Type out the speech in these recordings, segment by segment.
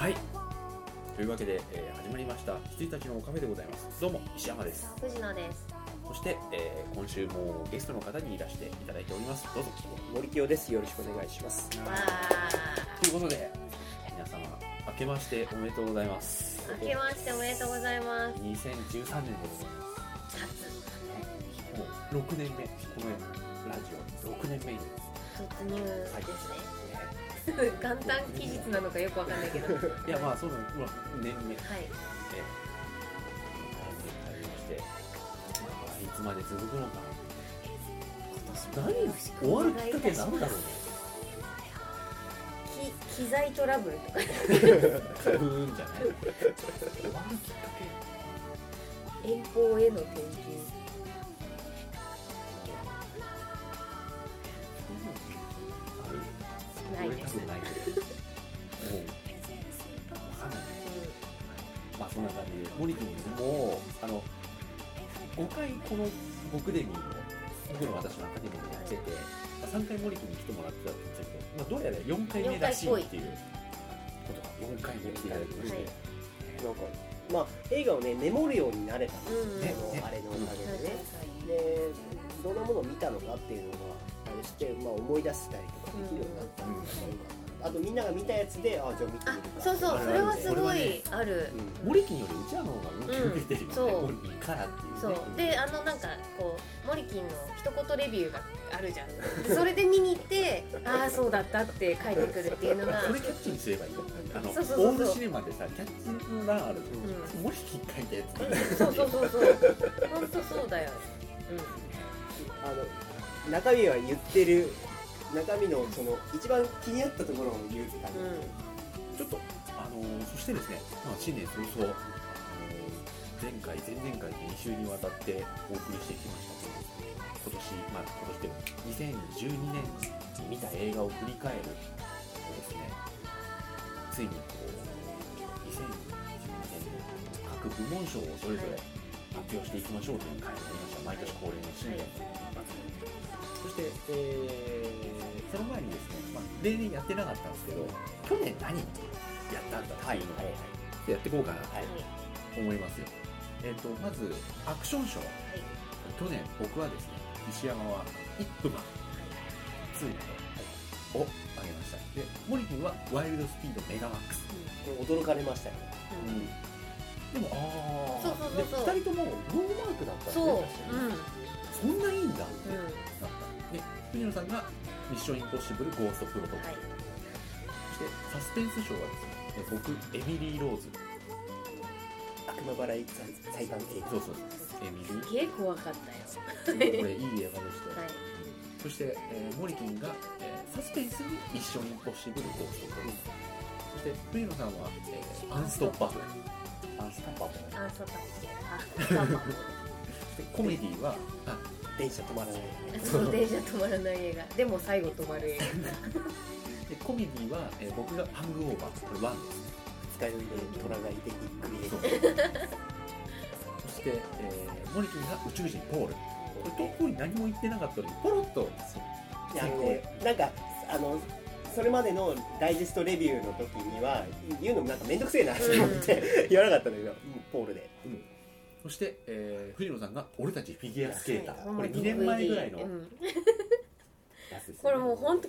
はい、というわけで、始まりました羊たちのおカフェでございます。どうも石山です。藤野です。そして、今週もゲストの方にいらしていただいております。どうぞ。森清です。よろしくお願いします。ということで皆様明けましておめでとうございます。明けましておめでとうございます。2013年でございます。もう6年目、このラジオ6年目に突入ですね。元旦期日なのかよくわかんないけどいやまあそうだね、年目、はい、年目になりまして、いつまで続くのかな。何、終わるきっかけなんだろうね。機材トラブルとかそういうんじゃない。終わるきっかけ、遠方への転勤。ないですね。まあそんな感じで、モリキンも5回この僕で見るの、僕の私のアカデミーでやってて、3回モリキンに来てもらってたんですけど、まあ、どうやら4回目らしいっていうことが4回目来ていただきまして、なんかまあ映画をねメモるようになれたんですよ、あれのおかげでね。でどんなものを見たのかっていうのが。してまあ、思い出したりとかできるようになったりとか、あとみんなが見たやつで、あ、じゃあ見てみるか。そうそう、それはすごいある。モリキンよりうちらの方が受けてるよね、モリキンからっていうね。そうで、なんかこうモリキンの一言レビューがあるじゃん。それで見に行ってああそうだったって書いてくるっていうのが。これキャッチにすればいいよ。そうそうそう、オールシネマでさ、キャッチの欄あるけどモリキン書いたやつ。そうそうそうそう、本当そうだよ。中身は言ってる、中身のその一番気になったところを言うって感じ、ちょっとそしてですね、まあ、新年早々前回前々回で2週にわたってお送りしてきましたけど、今年でも2012年に見た映画を振り返るとですね、ついにこう2012年の各部門賞をそれぞれ発表していきましょうという会になりました。毎年恒例の新年の一発。そして、その前にですね、まあ、例年やってなかったんですけど、去年何やったんだっていうのをやっていこうかなと思いますよ。まずアクションショー、去年僕はですね、石山はイップマン2をあげました。で、モリキンはワイルドスピードメガマックス、これ驚かれましたよね、でも2人ともノーマークだったんですよ。そんないいんだってなった。で、藤野さんがミッションインポッシブルゴーストプロトコル、そしてサスペンス賞はですね、僕エミリー・ローズ、悪魔払い裁判刑、そうそう、エミリー、すげえ怖かったよこれいい映画でしたよ、はい、そして、モリキンが、サスペンスにミッションインポッシブルゴーストプロトコル、そして藤野さんは、アンストッパブル、コメディは電車止まらない映画。そう、電車止まらない映画。でも最後止まる映画。でコメディは、僕がハングオーバー、これワンですね。二日酔いで取らないでゆっくりで。そして、モリキンが宇宙人ポール。これ特に何も言ってなかったのにポロッと。いやなんかそれまでのダイジェストレビューの時には言うのもなんかめんどくせえなと思って言わなかったのよ、ポールで。そして、藤野さんが俺たちフィギュアスケーター、これ2年前ぐらいのやつですね。これもう本当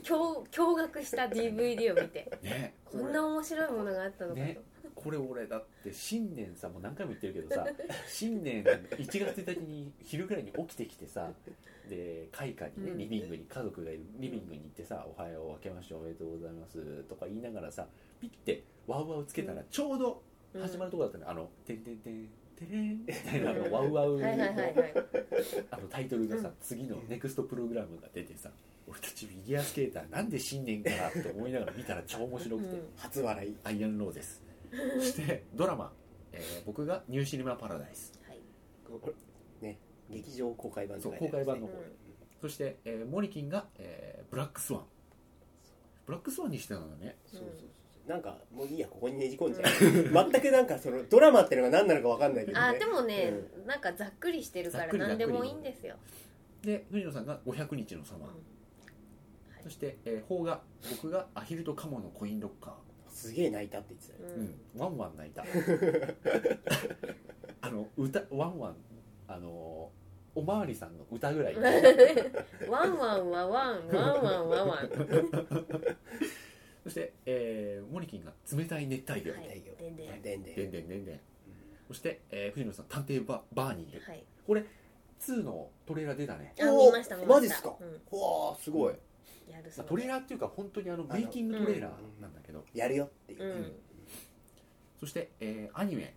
驚愕した DVD を見てね、こんな面白いものがあったのかと、ね、これ俺だって新年さ、もう何回も言ってるけどさ新年1月1日に昼ぐらいに起きてきてさ、で開花にね、リビングに家族がいるリビングに行ってさ、おはよう、明けましておめでとうございますとか言いながらさ、ピッてワウワウつけたらちょうど始まるとこだったの、てんてんてんみたいなのワウワウのタイトルがさ、次のネクストプログラムが出てさ、俺たちフィギュアスケーターなんで新年かなって思いながら見たら超面白くて初笑い、アイアンローです。そしてドラマ、僕がニューシネマパラダイス、ね、劇場公開版の、公開版の方。そしてモリキンがブラックスワン、ブラックスワンにしてたのね。そうそうそう、なんかもういいや、ここにねじ込んじゃう、全くなんかそのドラマってのが何なのか分かんないけどね。あ、でもね、なんかざっくりしてるから何でもいいんですよ。で藤野さんが500日のサマー、そして邦画、僕がアヒルとカモのコインロッカー、すげえ泣いたって言ってたよ、うん、ワンワン泣いたあの歌ワンワンおまわりさんの歌ぐらいワンワンワワンワンワンワワンそして、モリキンが冷たい熱帯魚、はい、でんでん、はい、でんでん、うん、そして、藤野さん探偵 バーニーで、はい、これ2のトレーラー出たね。あ、見ました見ました。マジっすか、うん、うわすごいやる、まあ、トレーラーっていうか本当にメイキングトレーラーなんだけど、うん、やるよっていう、うん、そして、アニメ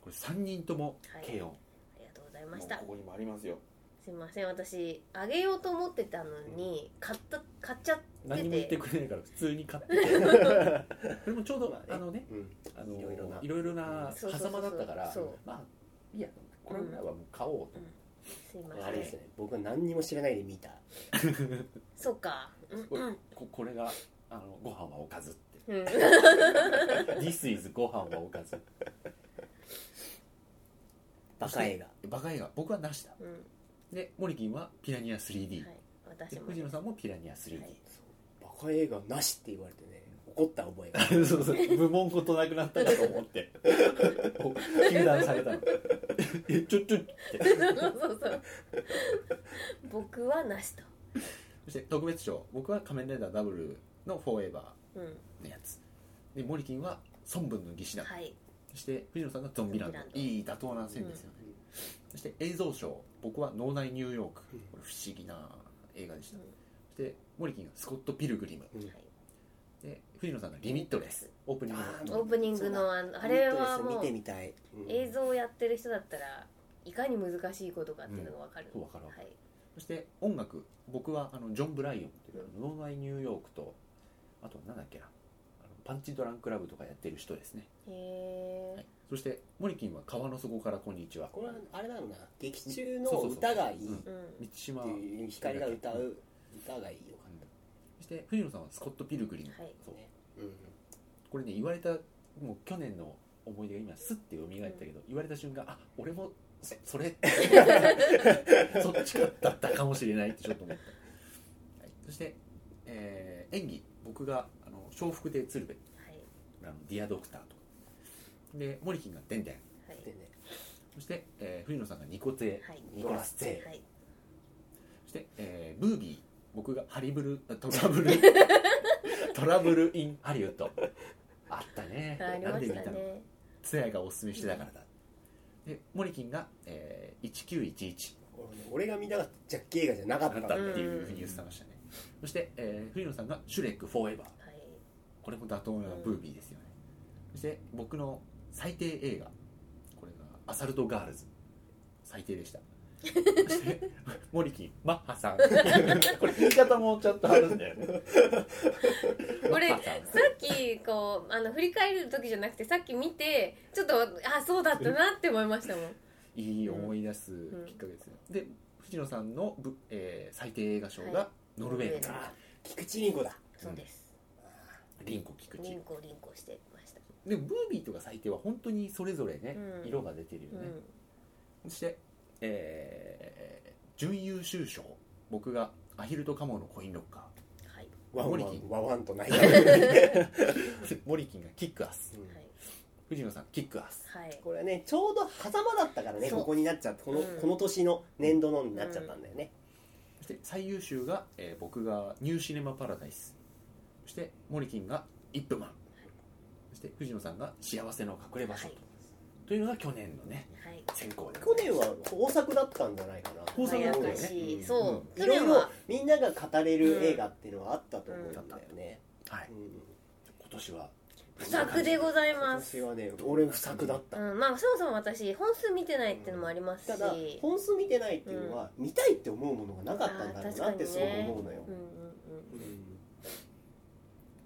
これ3人とも軽音、はい、ありがとうございました。ここにもありますよ。すいません、私あげようと思ってたのに、うん、買っちゃってて何も言ってくれないから普通に買っててそれもちょうどね、いろいろな狭間だったから、そうそうそうそう、まあいいやこれぐらいはもう買おうと、うんうん、すいませんあれですね、僕は何にも知らないで見たそうか、うんうん、これがご飯はおかずって、うん、This is ご飯はおかずバカ映画僕はなしだ、うん、でモリキンはピラニア 3D、はい、私も藤野さんもピラニア 3D、はい、バカ映画なしって言われてね、怒った覚えがそうそう部門ごとなくなったかと思って糾弾されたのえちょってそう僕はなしと。そして特別賞、僕は仮面ライダーダブルのフォーエバーのやつ、うん、でモリキンは孫文の義士団、はい、そして藤野さんがゾンビランド、いい妥当な線ですよね、うん、そして映像賞、僕は脳内ニューヨーク、うん、これ不思議な映画でした、うん、そしてモリキンがスコット・ピルグリム、うん、で藤野さんがリミットレス、オープニングのあれはもう見てみたい、うん、映像をやってる人だったらいかに難しいことかっていうのが分かる、うん、分かる、はい、そして音楽、僕はジョン・ブライオンっていうノーマイ・ニューヨークと、あと何だっけな、パンチドランクラブとかやってる人ですね。へー、はい、そしてモリキンは川の底からこんにちは、これはあれだろうな、劇中の歌がいい、そうそうそう、うん、満島光が歌う歌がいいよ、うん、そして藤野さんはスコット・ピルグリム、はい、そう、うん、これね言われた、もう去年の思い出が今スッて蘇ったけど、うん、言われた瞬間、あ、俺もそれそっちだったかもしれないってちょっと思った、はい、そして、演技、僕が笑福亭鶴瓶、はい、ディアドクターとかで、モリキンがデンデン、はい、そして、藤野さんがニコツェ、はい、ニコラスツェ、はい、そして、ブービー、僕がハリブルトラブルインハリウッドあったね、なんで見たの、ツヤがおすすめしてたからだ、うん、でモリキンが、1911、俺が見たかったジャッキ映画じゃなかったっていうふうに言ってましたね、うん、そして、藤野さんがシュレックフォーエバー、はい、これも妥当なブービーですよね、うん、そして僕の最低映画、これがアサルトガールズ、最低でしたそしてモリキン、マッハさんこれ言い方もちょっとあるんだよねこれさっきこう振り返る時じゃなくて、さっき見てちょっと、あ、そうだったなって思いましたもんいい思い出すきっかけですね、うんうん、で藤野さんの、最低映画賞がノルウェーの、はい、菊池凛子だそうです、うん、凛子菊池凛子してました。でもブービーとか最低は本当にそれぞれね、うん、色が出てるよね、うん、そして、準優秀賞、僕がアヒルとカモのコインロッカー、はい、ワンとないモリキンがキックアス、うん、はい、藤野さんキックアス、はい、これはねちょうど狭間だったからね、ここになっちゃって、うん、この年の年度のになっちゃったんだよね、うん、そして最優秀が、僕がニューシネマパラダイス、そしてモリキンがイップマン、そして藤野さんが幸せの隠れ場所 はい、というのが去年のね、はい、選考で、去年は豊作だったんじゃないかな、豊作だったよね、うん、そう、いろいろみんなが語れる映画っていうのはあったと思うんだよね、うん、はい、うん、今年は不作でございます。今年はね、俺不作だった、うん、まあそもそも私本数見てないっていうのもありますし、うん、ただ本数見てないっていうのは、うん、見たいって思うものがなかったんだろうなってすごく思うのよ、うんうんうんうん、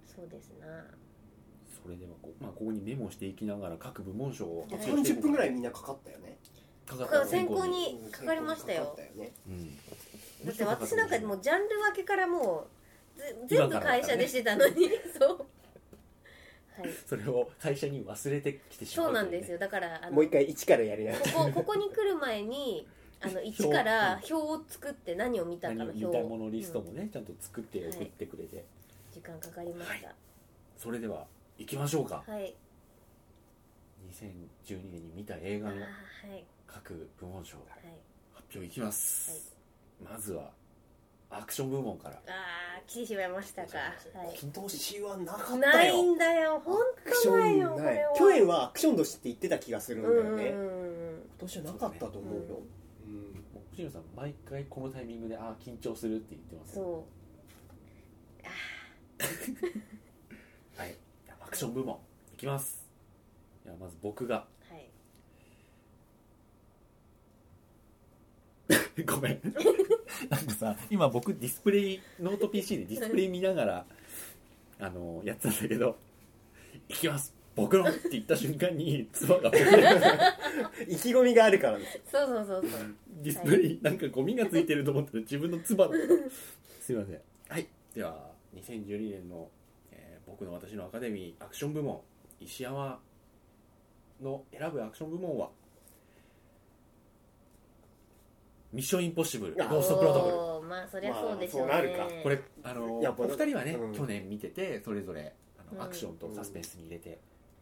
そうですな。それではここにメモしていきながら各部門賞を30分ぐらいみんなかかったよね、選考にかかりましたよ、うん、だって私なんかもうジャンル分けからもう全部会社でしてたのに、ね、そうはい、それを会社に忘れてきてしまう、ね、そうなんですよ。だからもう一回1からやりながらここに来る前に1から表を作って、何を見たかの表を、見たものリストもね、うん、ちゃんと作って送ってくれて、はい、時間かかりました、はい、それでは行きましょうか。はい。2012年に見た映画の各部門賞、はい、発表いきます、はい、まずはアクション部門から。あー、来てしまいましたか。今年はなかったよ。ないんだよ、ほんとないよ。去年はアクションとして言ってた気がするんだよね。今年はなかったと思うよ。藤野さん毎回このタイミングであ緊張するって言ってます、ね、そうはい、アクション部門いきます。いやまず僕が、はい、ごめんなんかさ、今僕ディスプレイ、ノート PC でディスプレイ見ながらやってたんだけど、行きます僕のって言った瞬間に唾が意気込みがあるからです。そうそうそうそう、ディスプレイ、はい、なんかゴミがついてると思ったら自分の唾だったすいません。はい、では2012年の、僕の私のアカデミーアクション部門、石山の選ぶアクション部門はミッションインポッシブルゴーストプロトコル。まあそりゃそうでしょうね、まあ、そうなるか。これお二人はね、うん、去年見ててそれぞれアクションとサスペンスに入れて、うん、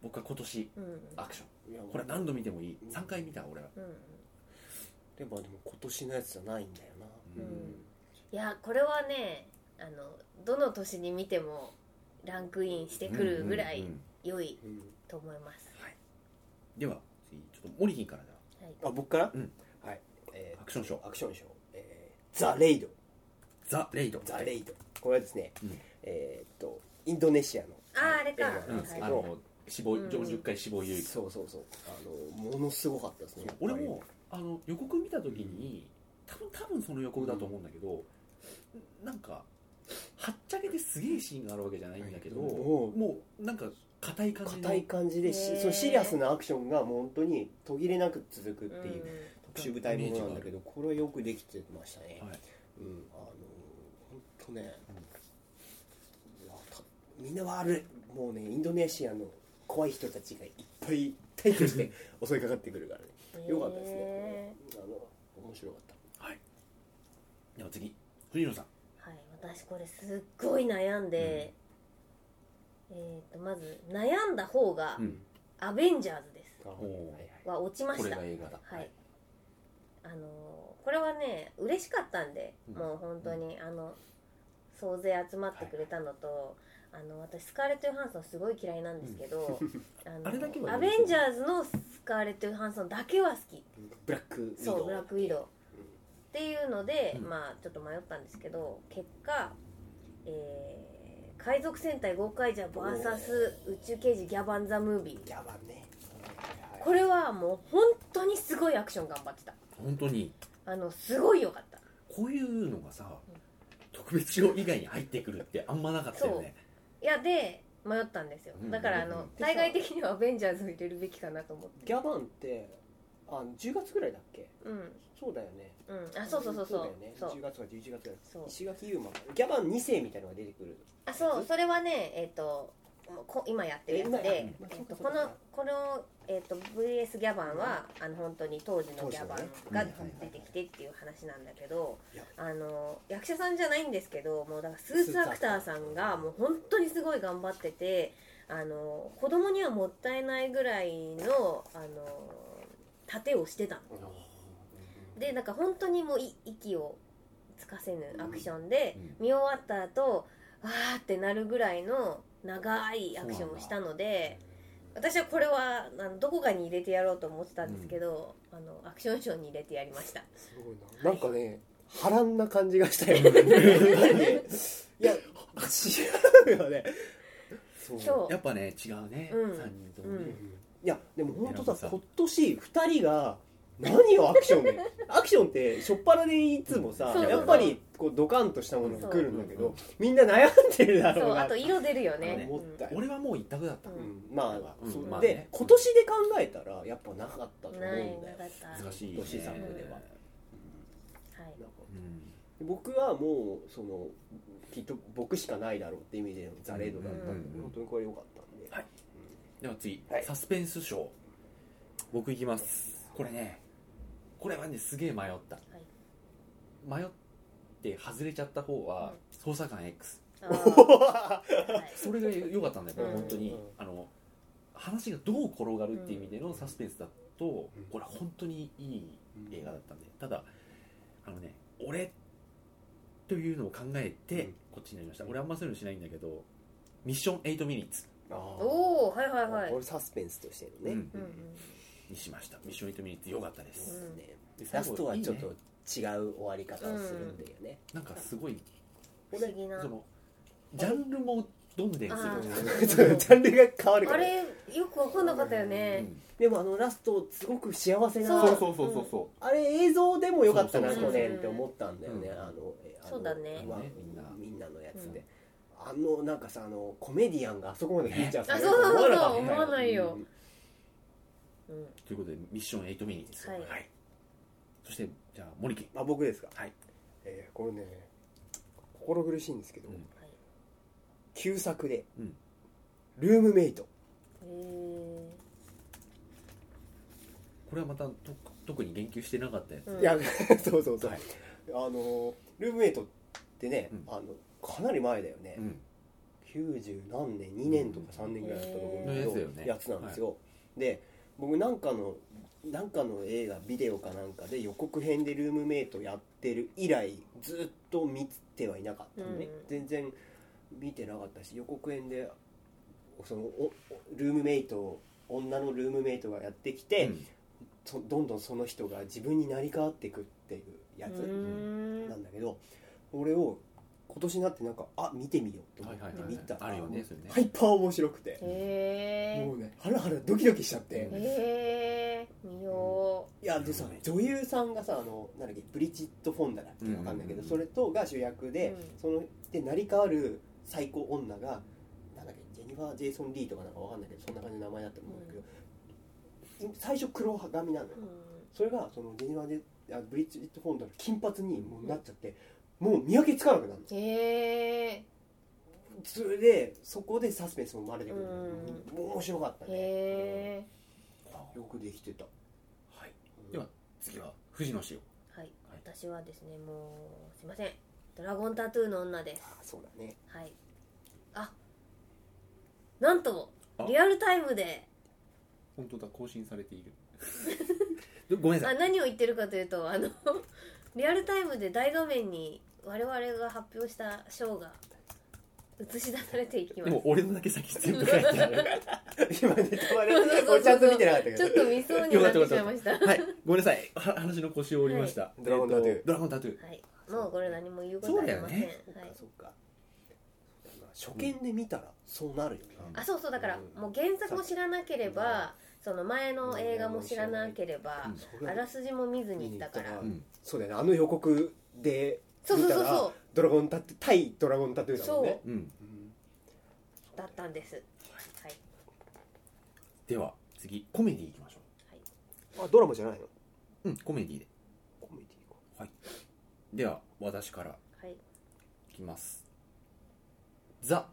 僕は今年、うん、アクションこれ何度見てもいい、うん、3回見た俺は、うん、でも今年のやつじゃないんだよな、うんうん、いやこれはねどの年に見てもランクインしてくるぐらい良いと思います。ではちょっとモリヒンからだ、はい、あ僕から、うん、はい、アクション賞、ザ・レイド。ザ・レイドこれはですね、うん、インドネシアの映画なんですけど、40回死亡遊戯、そうものすごかったですね。俺も予告見た時に多分その予告だと思うんだけど、うん、なんかはっちゃけですげえシーンがあるわけじゃないんだけど、もうなんか硬い感じでそのシリアスなアクションがもう本当に途切れなく続くっていう特殊部隊ものなんだけど、これはよくできてましたね、はい、うん、本当ね、うん、みんな悪い、もうねインドネシアの怖い人たちがいっぱい大挙して襲いかかってくるからね、よかったですね、面白かった。はい、では次藤野さん。はい、私これすっごい悩んで、うん、まず悩んだ方がアベンジャーズです、うん、は落ちました。これが映画だ、はい、これはね嬉しかったんで、うん、もう本当に、うん、総勢集まってくれたのと、はい、私スカーレット・ヨハンソンすごい嫌いなんですけど、うん、アベンジャーズのスカーレット・ヨハンソンだけは好き、ブラックウィドウ、そうブラックウィドウっていうので、うん、まあちょっと迷ったんですけど、結果海賊戦隊ゴーカイジャー VS 宇宙刑事ギャバンザムービー。ギャバンね、これはもう本当にすごいアクション頑張ってた。本当にすごい良かった。こういうのがさ、うん、特別賞以外に入ってくるってあんまなかったよね。いやで迷ったんですよ、だから対外的にはアベンジャーズを入れるべきかなと思って。ギャバンって10月ぐらいだっけ、うん、そうだよね、うん、あ、そうだよね、10月か11月ぐらい、石垣優馬ギャバン2世みたいなのが出てくる。あ、そう、それはね、今やってるやつで、この VS ギャバンは、本当に当時のギャバンが出てきてっていう話なんだけど、役者さんじゃないんですけど、もうだからスーツアクターさんがもう本当にすごい頑張ってて、子供にはもったいないぐらいの盾をしてたので、なんか本当にもう息をつかせぬアクションで、見終わった後わーってなるぐらいの長いアクションをしたので、私はこれはどこかに入れてやろうと思ってたんですけど、うん、アクションショーに入れてやりました。すごいな、はい、なんかね波乱な感じがしたよねいや違うよね、そうやっぱね違うね、うん、3人ともね、うん、いやでも本当さ、今年2人が何をアクションでアクションって初っ端でいつもさ、うん、やっぱりこうドカンとしたものが来るんだけど、みんな悩んでるだろうな。そう、あと色出るよね、思った、うん、俺はもう一択だった、うん、まあ、うん、そうで、うん、今年で考えたらやっぱなかったと思うんだよ、難しい年作では、うん、はい、うん、僕はもうそのきっと僕しかないだろうって意味でザレードだったんで、うん、本当にこれ良かったんで、はい、では次、はい、サスペンス賞僕いきます。これはねすげえ迷った、はい、迷って外れちゃった方は、うん、捜査官 X それが良かったんだよ、うん、本当に話がどう転がるっていう意味でのサスペンスだと、うん、これ本当にいい映画だったんで、ただ俺というのを考えてこっちになりました。俺あんまそういうのしないんだけど、ミッション8ミニッツ、おお、はいはいはい、俺サスペンスとしてるね、うんうんうん、にしました。ミッション8ミニッツ良かったです、うん、でラストはちょっと違う終わり方をするんだよね、うん、なんかすごい不思議なそのジャンルもどんでんするジャンルが変わるから、ね、あれよく分かんなかったよね、うんうん、でもあのラストすごく幸せな、そうそうそうそうそう、うん、あれ映像でも良かったな去年って思ったんだよね、うん、あのそうだね、みんなのやつで、うん、あのなんかさ、あのコメディアンがあそこまでフィーチャーすると思わないよ、うん、ということでミッション8ミニです、はいはい、そしてじゃあ森木、あ、僕ですか、はい、これね心苦しいんですけど、うん、旧作で、うん、ルームメイト、これはまた特に言及してなかったやつ、うん、いやそうそうそう、はい、ルームメイトってね、うん、かなり前だよね、うん、90何年2年とか3年ぐらいだったと思うんだけど、やつなんですよ、はい、で僕なんかの映画ビデオかなんかで予告編でルームメイトやってる以来ずっと見てはいなかったのね、うん、全然見てなかったし、予告編でそのルームメイト、女のルームメイトがやってきて、うん、どんどんその人が自分に成り代わっていくっていうやつなんだけど、俺を今年になってなんか見てみようと思って見たら、ハイパー面白くて、もうねハラハラドキドキしちゃって、見よう、いやでさ、女優さんがさ、なんだっけ、ブリジット・フォンダだって分かんないけど、それとが主役で、そので成り代わる最高女がなんだっけ、ジェニファー・ジェイソン・リーとかなんか分かんないけど、そんな感じの名前だったと思うんだけど、最初黒髪なのよ、それがそのジェニファー・ブリジット・フォンダの金髪にもうなっちゃって、もう見分けつかなくなるんです、それでそこでサスペンスも生まれてくる、うん、面白かったね、よくできてた、はい、うん、では次は藤野氏を、はい、私はですね、もうすいません、ドラゴンタトゥーの女です。あ、そうだね、はい、なんとリアルタイムで本当だ、更新されているごめんなさい、何を言ってるかというとリアルタイムで大画面に我々が発表した賞が映し出されていきます。でも俺のだけ先全部書いてある今ネタバレ俺ちゃんと見てなかったけど、ちょっと見そうになってしまいましたはい、ごめんなさい、話の腰を折りました、はい、ドラゴンタトゥー、はい、もうこれ何も言うことありません。そうだよね、はい、そうか、初見で見たらそうなるよね、うん、そうそう、だから、うん、もう原作も知らなければ、その前の映画も知らなければ、あらすじも見ずに行ったから、うん、そうだよね、予告で見たら、そうそうそうそう、ドラゴンタトゥー対ドラゴンタトゥーだもんね、そう、うん、だったんです、はい、では次コメディいきましょう、はい、ドラマじゃないの、うん、コメディで、コメディか、はい、では私からいきます、はい、ザ・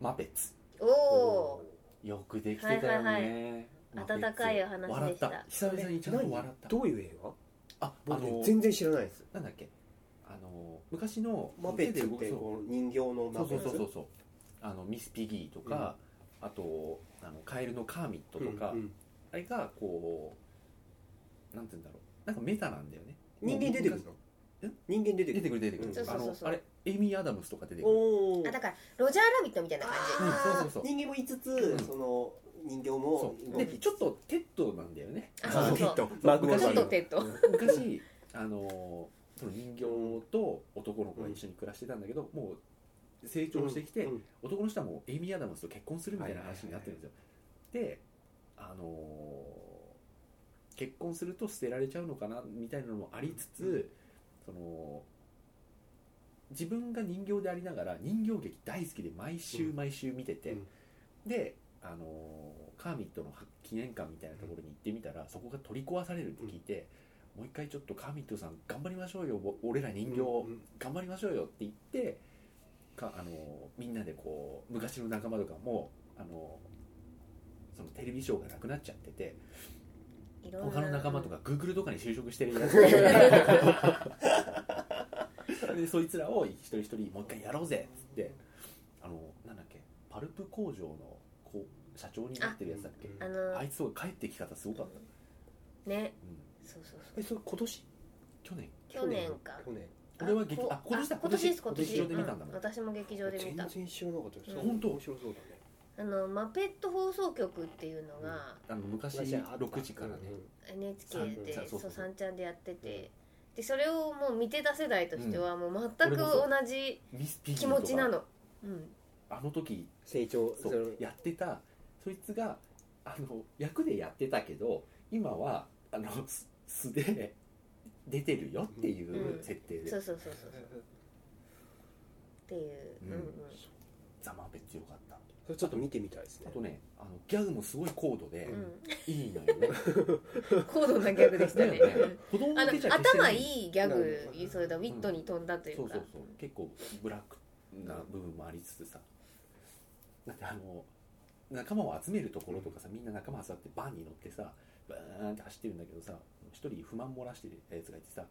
マペッツ、おー、よくできてたよね、はいはいはい、温かいお話でした。久々にちゃんと笑った。どういう映画？全然知らないです。なんだっけ、昔のマペッツって人形のマペッツ、そうミス・ピギーとか、うん、あとカエルのカーミットとか、うんうん、あれがこうなんて言うんだろう、なんかメタなんだよね。人間出てくるの？人間出てくる、うん、そうあれエイミー・アダムスとか出てくる。だからロジャー・ラビットみたいな感じ、そうそうそう、人間もいつつ、うん、その人形もでちょっとテッドなんだよね。テッド、昔ちょっとテッド昔その人形と男の子が一緒に暮らしてたんだけど、もう成長してきて、うん、男の人はもうエイミー・アダムスと結婚するみたいな話になってるんですよ、はいはいはい、で結婚すると捨てられちゃうのかなみたいなのもありつつ、うん、自分が人形でありながら人形劇大好きで毎週見てて、うんうん、でカーミットの記念館みたいなところに行ってみたら、そこが取り壊されるって聞いて、もう一回ちょっとカーミットさん頑張りましょうよ、俺ら人形頑張りましょうよって言ってか、みんなでこう昔の仲間とかもそのテレビショーがなくなっちゃってて、他の仲間とか Google とかに就職してるやつでそいつらを一人一人もう一回やろうぜっつって、なんだっけ、パルプ工場の社長になってるやつだっけ、あいつは帰ってき方すごかった、ね、うん、そうそうそう。え、それ今年？去年か。俺は劇、あ、今年です。劇場で見たんだもん、うん、私も劇場で見た。全然知らなかったです、うん、本当面白そうだね。マペット放送局っていうのが、うん、昔6時からね NHK で3ちゃんでやってて、うん、でそれをもう見てた世代としては、うん、もう全く同じ気持ちなの、うん、あの時成長やってたそいつが役でやってたけど今は素で出てるよっていう設定で、うん、そうっていう、うんうん、ザ・マーペットよかった。それちょっと見てみたいですね。あとね、ギャグもすごい高度で、うん、いいのよね高度なギャグでした ね子供向けじゃ頭いいギャグ、それだウィットに飛んだというか、うん、そう結構ブラックな部分もありつつさ、だって仲間を集めるところとかさ、みんな仲間集まってバンに乗ってさバーンって走ってるんだけどさ、一人不満漏らしてるやつがいてさ、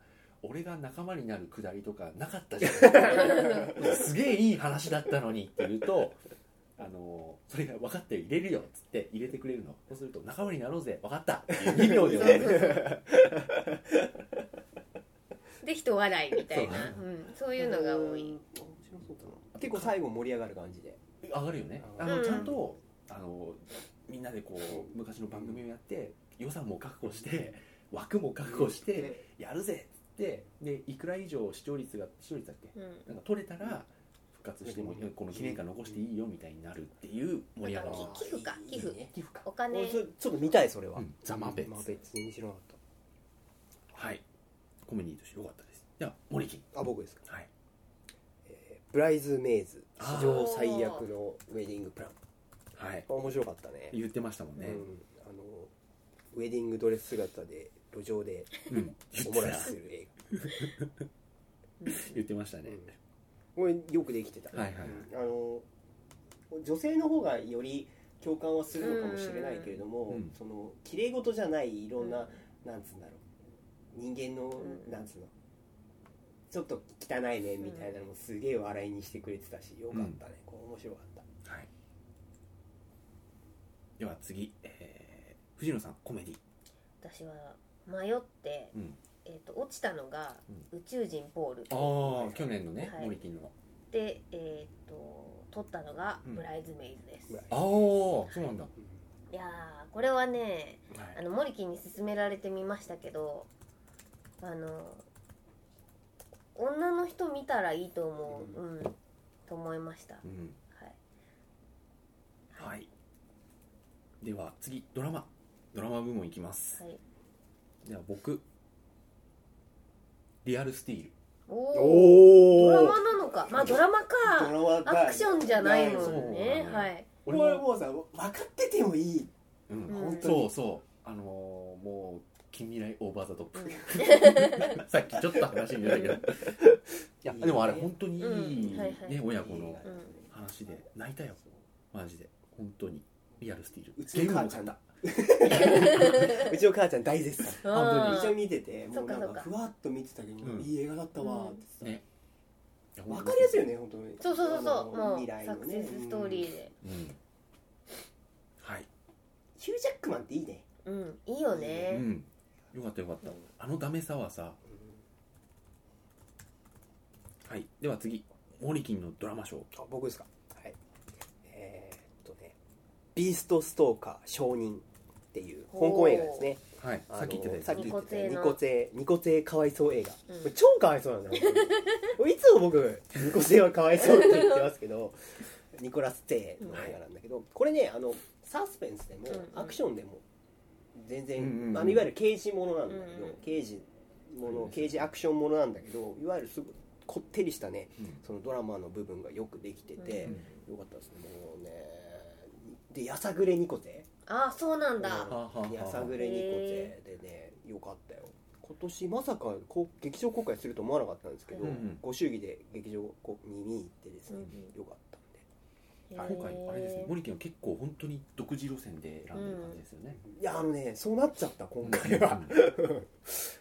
俺が仲間になるくだりとかなかったじゃんすげえいい話だったのにって言うとそれが分かったよ入れるよっつって入れてくれるの。そうすると仲間になろうぜ分かったっていう2秒でねで人笑いみたいな、うん、そういうのが多い。面白そうだな。結構最後盛り上がる感じで上がるよね。ちゃんとみんなでこう昔の番組をやって予算も確保して枠も確保してやるぜってでいくら以上視聴率だっけ、うん、なんか取れたら復活してもこの記念館残していいよみたいになるっていう盛り上がり。寄付かお金ちょっと見たいそれは、うん、ザ・マーペッツにしろなかった。はい、コメディーとして良かったです。では森木、僕ですか、はい、ブライズ・メイズ史上最悪のウェディングプラン、はい、面白かったね。言ってましたもんね、うん、ウェディングドレス姿で路上でおもらしする映画言ってましたね、うん、これよくできてた、ね、はいはい、女性の方がより共感はするのかもしれないけれども、うん、その綺麗事じゃないいろんな、うん、なんつうんだろう人間の、うん、なんつうのちょっと汚いねみたいなのもすげえ笑いにしてくれてたしよかったね、うん、こう面白かった、はい。では次、藤野さんコメディ。私は迷って、うん、落ちたのが、うん、宇宙人ポール。ああ去年のね、はい、モリキンの。で撮ったのが、うん、ブライズメイズです。ああ、はい、そうなんだ。いやこれはね、はい、モリキンに勧められてみましたけど女の人見たらいいと思う、うん、うん、と思いました。うん、はい。はい。では次ドラマ部門いきます、はい、では僕リアルスティール。おードラマなのか、まあドラマかアクションじゃないもんね、はい、俺はもうさ分かっててもいい、うん、本当にそうもう近未来オーバーザトップ、うん、さっきちょっと話に出たけどいやでもあれ本当にいい、うんはいはい、ね親子の話で泣いたよマジで本当に。リアルスティールうちの母ちゃんだうちの母ちゃん大絶賛一緒に見ててもうなんかふわっと見てたけど、うん、いい映画だったわってさ、ね、分かりやすいよね本当に。そうもう未来の、ね、サクセスストーリーで、うんうん、はい。ヒュージャックマンっていいね、うん、いいよね、うん、よかった、うん、ダメさはさ、うん、はい。では次モリキンのドラマ賞。あ僕ですか、はい。ビーストストーカー証人っていう香港映画ですね、はい、さっき言ってたニコツェかわいそう映画、うん、超かわいそうなんだよいつも僕ニコツェはかわいそうって言ってますけどニコラス・テイの映画なんだけど、これねサスペンスでもアクションでも全然、うんうんいわゆる刑事ものなんだけど、うんうん、刑事アクションものなんだけどいわゆるすごいこってりしたね、うん、そのドラマの部分がよくできてて、うん、よかったですね。もうねでやさぐれニコゼ、あそうなんだ、うん、やさぐれニコゼでねよかったよ。今年まさか劇場公開すると思わなかったんですけど、うん、ご祝儀で劇場に見に行ってですね、うん、よかったんで。今回あれですねモリキンは結構本当に独自路線で選んでる感じですよね、うん、いやそうなっちゃった今回は、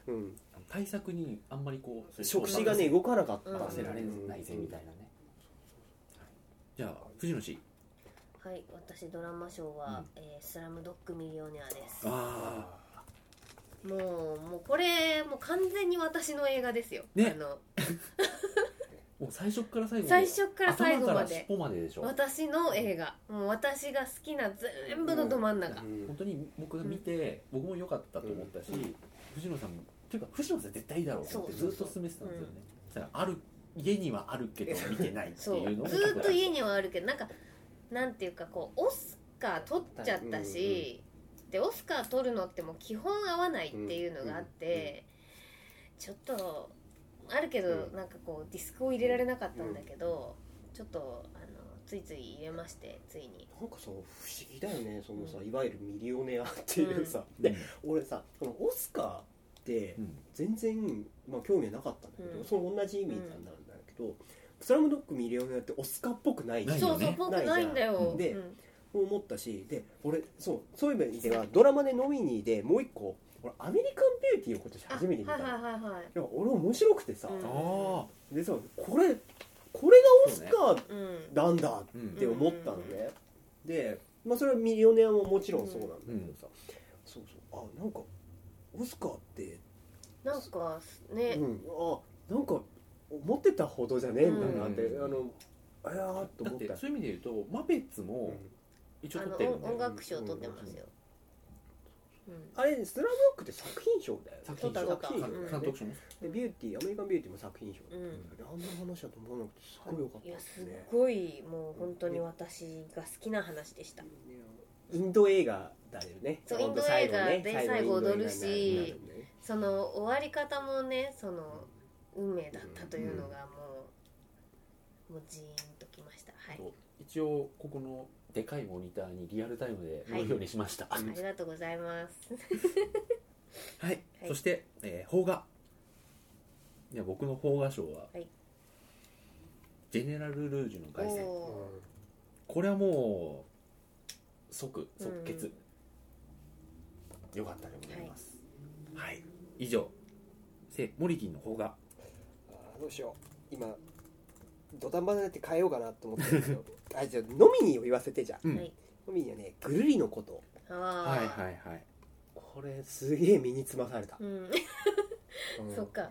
うんうん、対策にあんまりこう触手がね動かなかった、うん、出せられないぜみたいなね、うんはい、じゃあ藤野氏はい、私ドラマ賞は、スラムドッグミリオネアです。ああ、もうこれもう完全に私の映画ですよ。ね。もう最初から最後まで。最初から最後まで。頭から尻尾まででしょ。私の映画。もう私が好きな全部のど真ん中。うん、本当に僕が見て、うん、僕も良かったと思ったし、うん、藤野さんもというか藤野さん絶対いいだろうってずっと勧めてたんですよね。そしたらある家にはあるけど見てないっていうのを。ずっと家にはあるけどなんていうかこうオスカー取っちゃったし、うんうん、でオスカー取るのってもう基本合わないっていうのがあって、うんうん、ちょっとあるけど、うん、なんかこうディスクを入れられなかったんだけど、うん、ちょっとついつい入れまして、ついになんかさ不思議だよねそのさ、うん、いわゆるミリオネアっていうさ、うん、で俺さそのオスカーって全然、まあ、興味はなかったんだけど、うん、その同じ意味なんだけど、うん、スラムドッグミリオネアってオスカーっぽくない、ね、そうそうっぽくないんだよで、うん、思ったしで俺そういう意味ではドラマでノミニーでもう一個俺アメリカンビューティーを今年初めて見た、はいはいはいはい、でも俺面白くてさ、うん、でさこれがオスカーなんだって思ったのね、うんうんうん、で、まあ、それはミリオネアももちろんそうなんだけどさ、うん、そうそうあなんかオスカーってなんかね、うん、あなんか思ってたほどじゃねえんだなって、うん、あやーっと思った。だってそういう意味で言うとマペッツも一応取ってるんだよ、音楽賞取ってますよ、うんうん、あれスラムドッグって作品賞だよ、作品賞、監督賞ね、でビューティーアメリカンビューティーも作品賞だよ、うん、あんな話だと思わなくてすごい良かったですね。いやすごいもう本当に私が好きな話でした、うん、インド映画だよね。そうインド映画で最後踊るし、その終わり方もねその運命だったというのがもうジーンときました、はい、一応ここのでかいモニターにリアルタイムで見るようにしました、はい、ありがとうございますはい、はい、そして、邦画いや僕の邦画賞は、はい、ジェネラル・ルージュの凱旋。これはもう即決、うん、よかったでございます、はいはい、以上モリキンの邦画。どうしよう今土壇場になって変えようかなと思ってるんですよあじゃあノミニーを言わせてじゃん、うん、ノミニーはねぐるりのことあはいはいはいこれすげえ身につまされた、うん、そっか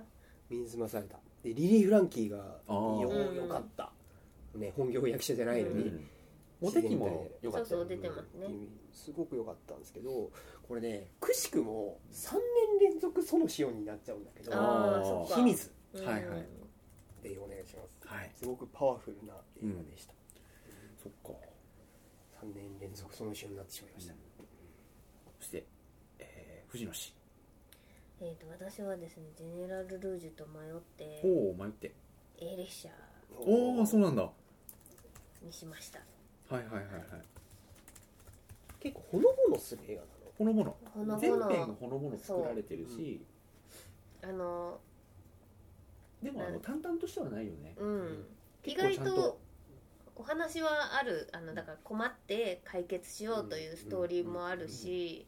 身につまされたでリリー・フランキーがよかった、ね、本業役者じゃないのに、うん、モテキもよかったそうそう出てますね、うん、すごくよかったんですけどこれねくしくも3年連続そのシオンになっちゃうんだけど秘密、はいはいでお願いします、はい、すごくパワフルな映画でした、うん、そっか3年連続そのシオンになってしまいました、うん、そして、藤野氏私はですねジェネラルルージュと迷ってA列車おそうなんだにしました。はいはいはいはい結構ほのぼのする映画なのほのぼの全編ほのぼの作られてるし、うん、でも淡々としてはないよね、うん、意外とお話はあるだから困って解決しようというストーリーもあるし、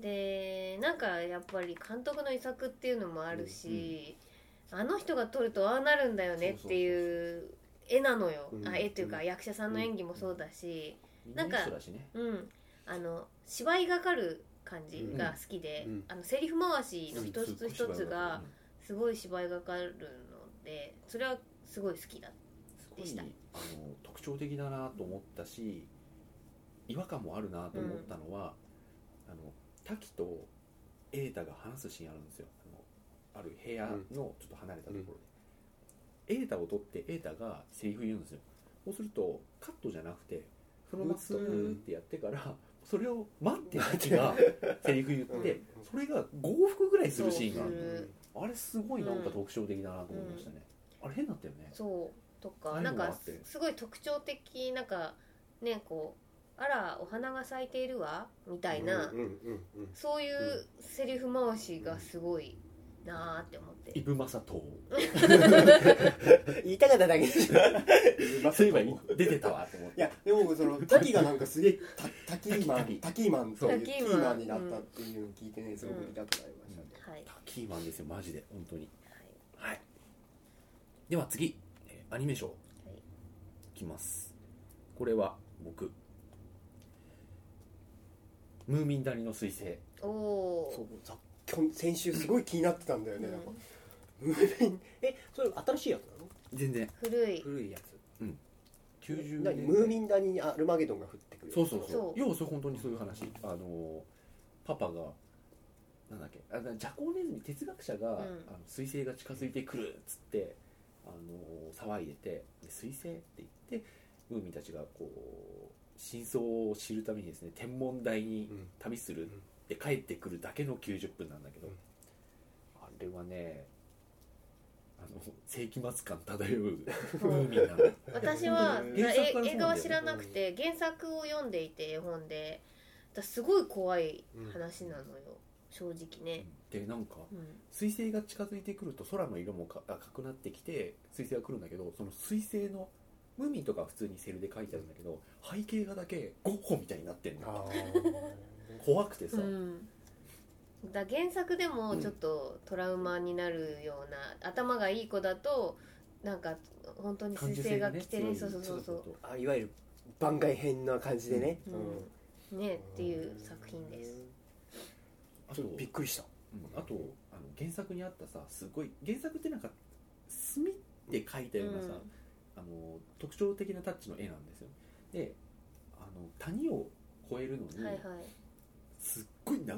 うんうんうん、でなんかやっぱり監督の遺作っていうのもあるし、うんうん、あの人が撮るとああなるんだよねっていう絵なのよ、うん、あ絵というか役者さんの演技もそうだし、うん、なんかうん芝居がかる感じが好きで、うん、セリフ回しの一つ一つがすごい芝居がかるのでそれはすごい好きだでした。すごい特徴的だなと思ったし違和感もあるなと思ったのは、うん、滝と瑛太が話すシーンあるんですよ。ある部屋のちょっと離れたところで瑛太、うん、を取って瑛太がセリフ言うんですよ。そうするとカットじゃなくてそのままスーってやってから、うんそれを待って滝がセリフ言ってそれが5服ぐらいするシーンがある。あれすごいなんか特徴的だなと思いましたね、うんうん、あれ変だったよね。そうとかなんかすごい特徴的なんかねこうあらお花が咲いているわみたいな、うんうんうんうん、そういうセリフ回しがすごいなって思ってイブマサト言いたかっただけでしょそういえば出てたわって思っていやでもその滝がなんかすげえタキーマンというキーマンになったっていうのを聞いてねすごく見たくなりましたね、うんうんはい、タキーマンですよマジで本当にはい、はい、では次アニメ賞、はい、いきます。これは僕ムーミン谷の彗星。おそう先週すごい気になってたんだよね、うん、なんかムーミンそれ新しいやつなの？全然古いやつ、うん、90年ムーミン谷にアルマゲドンが降ってくる。そう要はそれ本当にそういう話、うん、パパがなんだっけジャコウネズミ哲学者が、うん、彗星が近づいてくるっつって、騒いでてで彗星って言ってムーミンたちがこう真相を知るためにですね天文台に旅するって帰ってくるだけの90分なんだけど、うん、あれはね世紀末感漂うムーミンなの。私は映画は知らなくて原作を読んでいて絵本ですごい怖い話なのよ、うん正直ね。でなんか、うん、彗星が近づいてくると空の色も赤くなってきて彗星が来るんだけどその彗星のムーミンとか普通にセルで描いてあるんだけど背景画だけゴッホみたいになってんの。あ怖くてさ、うん、だ原作でもちょっとトラウマになるような、うん、頭がいい子だとなんか本当に彗星が来てねそういわゆる番外編な感じでね、うんうん、ねっていう作品です。あとびっくりした、うん、あと原作にあったさすごい原作ってなんか墨で描いたようなさ、うん、特徴的なタッチの絵なんですよ。で谷を越えるのに、はいはい、すっごい長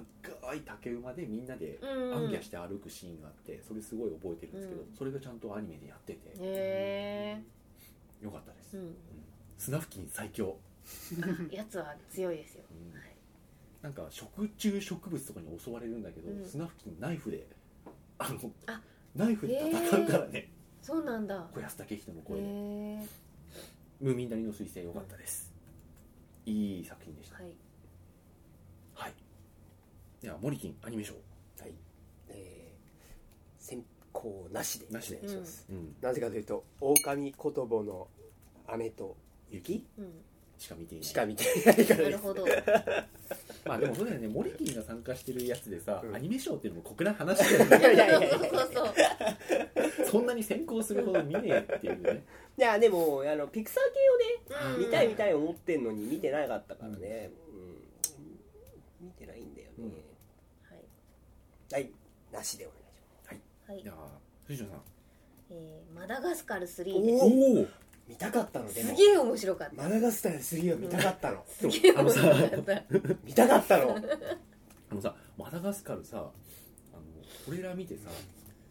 い竹馬でみんなで暗記して歩くシーンがあってそれすごい覚えてるんですけど、うん、それがちゃんとアニメでやってて、よかったです、うんうん、スナフキン最強やつは強いですよ、うんはいなんか食虫植物とかに襲われるんだけど、うん、スナフキンナイフでナイフで戦うからね。そうなんだ。小安武人の声で。ムーミン谷の彗星良かったです、うん、いい作品でした。はい、はい、ではモリキンアニメ賞、はい先行なしでします、うん、なぜかというと狼言葉の雨と雪、うんしか見ていないからです。なるほどまあでもそうだよねモリキンが参加してるやつでさ、うん、アニメ賞っていうのも酷な話だよねそうそんなに先行するほど見ねえっていうねいやでもピクサー系をね、うん、見たい思ってんのに見てなかったからね、うん、見てないんだよね、うん、はい、はい、なしでお願いしますはい、はい、じゃあ藤野さん、マダガスカル3です。お見たかったのでもすげえ面白かった。マダガスカル3を見たかったの、うん、すげえ面白かった見たかったのさマダガスカルさ俺ら見てさ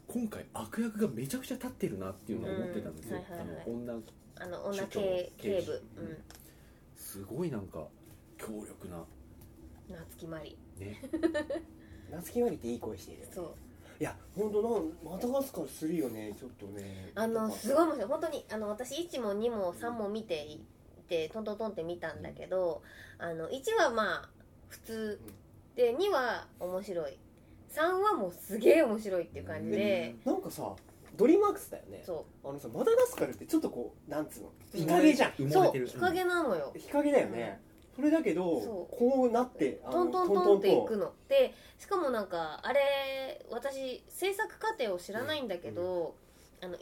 今回悪役がめちゃくちゃ立ってるなっていうのを思ってたんですよ、うんはいはいはい、女警部、うん、すごいなんか強力な夏木マリ、ね、夏木マリっていい声してるよね。そういや本当なマダガスカル3よねちょっとねすごい面白い本当に私1も2も3も見ていてトントントンって見たんだけど、うん、1はまあ普通、うん、で2は面白い3はもうすげえ面白いっていう感じで、うん、なんかさドリームワークスだよね。そうマダガスカルってちょっとこうなんつうの日陰じゃん。そう日陰なのよ。日陰だよね、うんそれだけどこうなってトントントンっていくのでしかもなんかあれ私制作過程を知らないんだけど、うん、1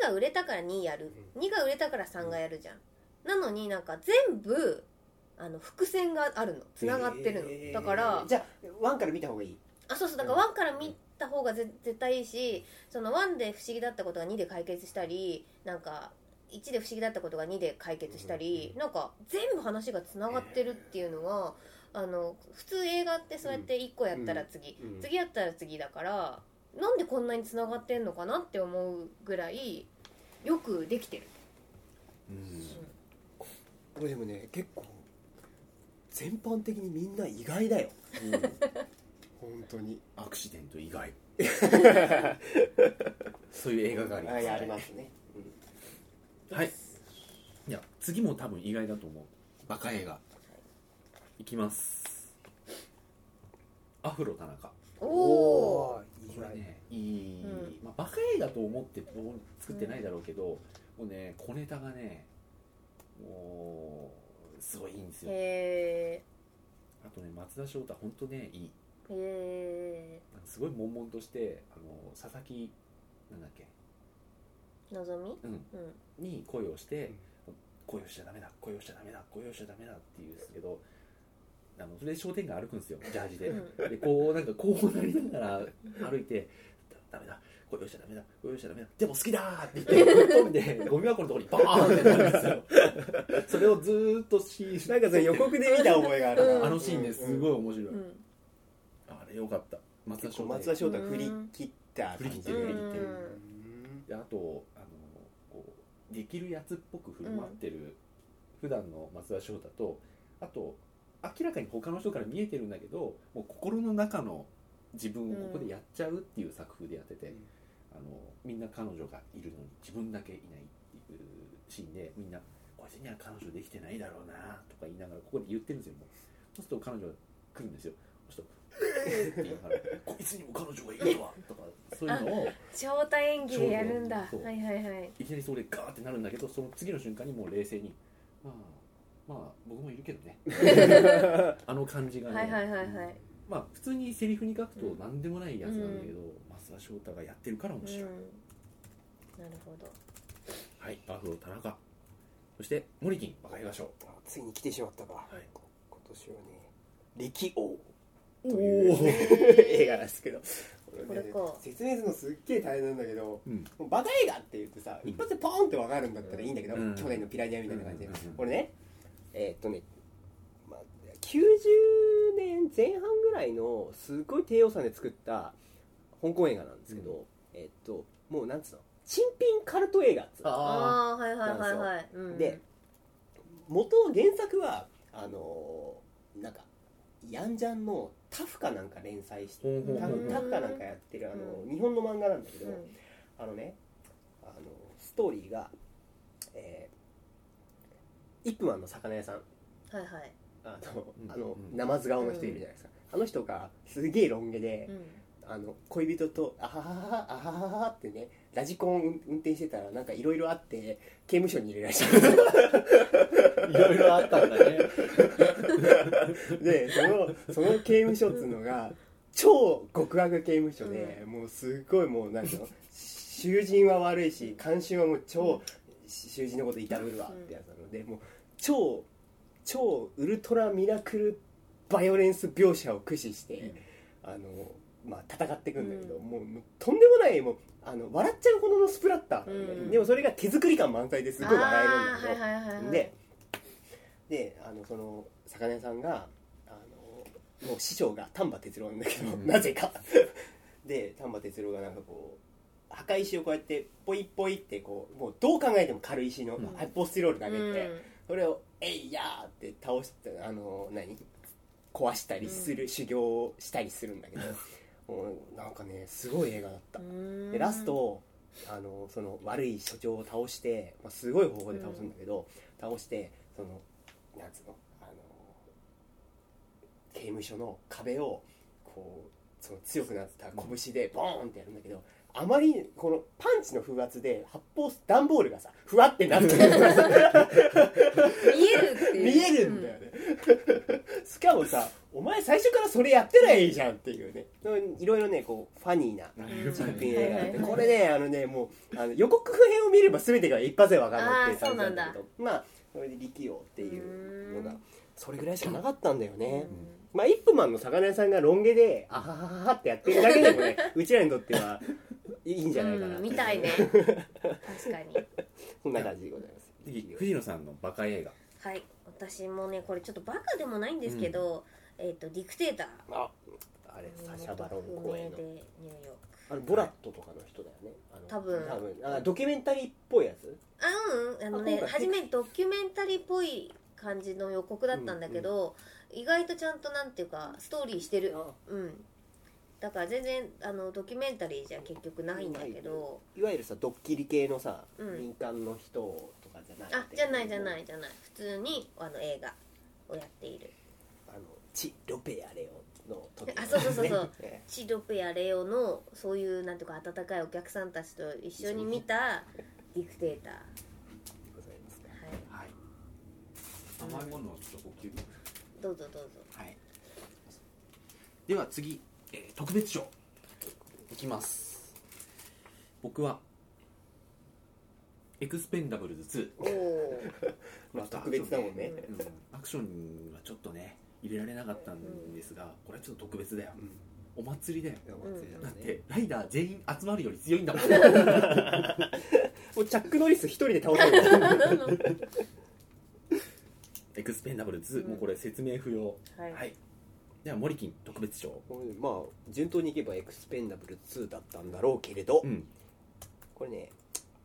が売れたから2やる、うん、2が売れたから3がやるじゃん、うん、なのになんか全部伏線があるのつながってるの、だからじゃあ1から見た方がいい。あそうそうだから1から見た方が絶対いいしその1で不思議だったことが2で解決したりなんか1で不思議だったことが2で解決したり、うん、なんか全部話がつながってるっていうのが、普通映画ってそうやって1個やったら次、うん、次やったら次だからなんでこんなにつながってんのかなって思うぐらいよくできてる、うんうん、でもね結構全般的にみんな意外だよ、うん、本当にアクシデント意外そういう映画がありますね、ありますねはい、いや次も多分意外だと思うバカ映画いきます。アフロ田中おーこれねいい、うんまあ、バカ映画と思って作ってないだろうけど、うん、もうね小ネタがねもうすごいいいんですよ。へーあとね松田翔太ほんとねいい。へーなんかすごい悶々として佐々木なんだっけのぞみ、うんうん、に恋をして、うん、恋をしちゃダメだって言うんですけどそれで商店街歩くんですよ、ジャージで。でこうなんかこうなりながら歩いてダメだ、こうよっしゃダメだ、こうよっしゃダメだ、でも好きだーって言ってぶっ飛んでゴミ箱のところにバーンってなるんですよ。それをずーっとなんかそれ予告で見た覚えがあるな。あのシーンねすごい面白い、うん、あれよかった。松田翔太振り切った感じ、振り切ってる、振り切ってる。であとこうできるやつっぽく振る舞ってる、うん、普段の松田翔太と、あと明らかに他の人から見えてるんだけどもう心の中の自分をここでやっちゃうっていう作風でやってて、うん、みんな彼女がいるのに自分だけいないっていうシーンで、みんなこいつには彼女できてないだろうなとか言いながらここで言ってるんですよ。もうそうすると彼女が来るんですよ。そうすると「ええー!」って言いながら「こいつにも彼女がいるわ」とかそういうのを超多演技でやるんだ、はいはいはい、いきなりそれガーってなるんだけど、その次の瞬間にもう冷静に「まあ僕もいるけどね」あの感じがね、はいはいはいはい、まあ、普通にセリフに書くと何でもないやつなんだけど、うん、増田翔太がやってるから面白い、うん、なるほど。はい、バフロー田中、そしてモリキンバカヘガ賞、ついに来てしまったか、はい、今年はね力王という映画なんですけど、これね、説明するのすっげえ大変なんだけど、うん、もうバカ映画って言ってさ、うん、一発でポーンって分かるんだったらいいんだけど、うん、去年のピラニアみたいな感じで、うんうんうん、これねまあ、90年前半ぐらいのすごい低予算で作った香港映画なんですけど、うん、もうなんつうの珍品カルト映画っつうのなんですよ、うん、で原作はなんかヤンジャンのタフかなんか連載して、うん、タフかなんかやってる日本の漫画なんだけど、うん、ストーリーが、イップマンの魚屋さん、はいはい、ナマズ顔の人いるじゃないですか、うん、あの人がすげえロン毛で、うん、恋人とあはははあはははってねラジコン運転してたらなんかいろいろあって刑務所に入れられちゃう。いろいろあったんだね。でその刑務所っつうのが超極悪刑務所で、うん、もうすごいもうなんていうの囚人は悪いし監修はもう超、うん、囚人のこと痛ぶるわってやつなので、もう超ウルトラミラクルバイオレンス描写を駆使して、うん、まあ、戦っていくんだけど、うん、もうとんでもないもう笑っちゃうほどのスプラッター、うん、でもそれが手作り感満載ですごい笑えるんだけど、はいはいはいはい、でその魚屋さんがもう師匠が丹波哲郎なんだけど、うん、なぜかで丹波哲郎がなんかこう墓石をこうやってポイポイってこうもうどう考えても軽い石の、うん、発泡スチロール投げて、うん、それをえいやーって倒して壊したりする、うん、修行をしたりするんだけど、もうなんかねすごい映画だった。でラストその悪い所長を倒して、まあ、すごい方法で倒すんだけど、うん、倒してそのなんつうの刑務所の壁をこうその強くなった拳でボーンってやるんだけど、うん、あまりこのパンチの風圧で発泡段ボールがさふわってなってる見えるんだよね、うん、しかもさお前最初からそれやってないじゃんっていうね、いろいろねこうファニーなチンピン映画があって、これねもう予告編を見れば全てが一発で分かるっていう感じなんだけど、まあそれで力王っていうのがそれぐらいしかなかったんだよね。まあイップマンの魚屋さんがロン毛であはははってやってるだけでもねうちらにとってはいいんじゃないかな、うん、みたいね。確かにこんな感じでございます。藤野さんのバカ映画、はい、私もねこれちょっとバカでもないんですけど、うん、ディクテーター、あれサシャバロン公演のボラットとかの人だよね、多分ドキュメンタリーっぽいやつ、初めドキュメンタリーっぽい感じの予告だったんだけど、うんうん、意外とちゃんとなんていうかストーリーしてる、うん、だから全然ドキュメンタリーじゃ結局ないんだけど、いわゆるさドッキリ系のさ、うん、民間の人とかじゃない、あ、じゃない普通に映画をやっているチ・ロペアレオの時、あ、そうチ・ロペアレオのそういうなんていうか温かいお客さんたちと一緒に見たディクテーターございますか、はい、はい甘いものをちょっと呼吸、うん、どうぞ、はい、では次、特別賞いきます。僕はエクスペンダブルズ2、お、まあ、特別だもんね、うん、アクションはちょっとね入れられなかったんですが、これはちょっと特別だよ、お祭りだよ、うん、だってライダー全員集まるより強いんだもんもうチャック・ノリス一人で倒せるエクスペンダブル2、もうこれ説明不要、はい、はい、ではモリキン特別賞、まあ順当にいけばエクスペンダブル2だったんだろうけれど、うん、これね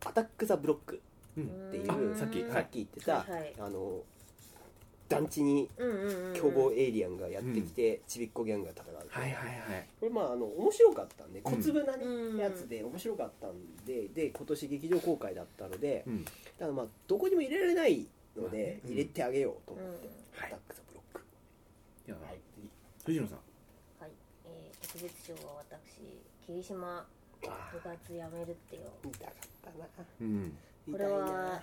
アタック・ザ・ブロックっていう、うん、さっき言ってた、はい、団地に強豪エイリアンがやってきて、うん、ちびっこギャングが戦う、はいはいはい、これまあ面白かったんで、小粒な、ね、うん、やつで面白かったんで、で今年劇場公開だったので、うん、だからまあどこにも入れられないので、うん、入れてあげようと思って、うん、アタック・ザ・ブロック、いや、はい、藤野さん、はい、特別賞は私霧島部活やめるってよ、痛かったな、うん、これは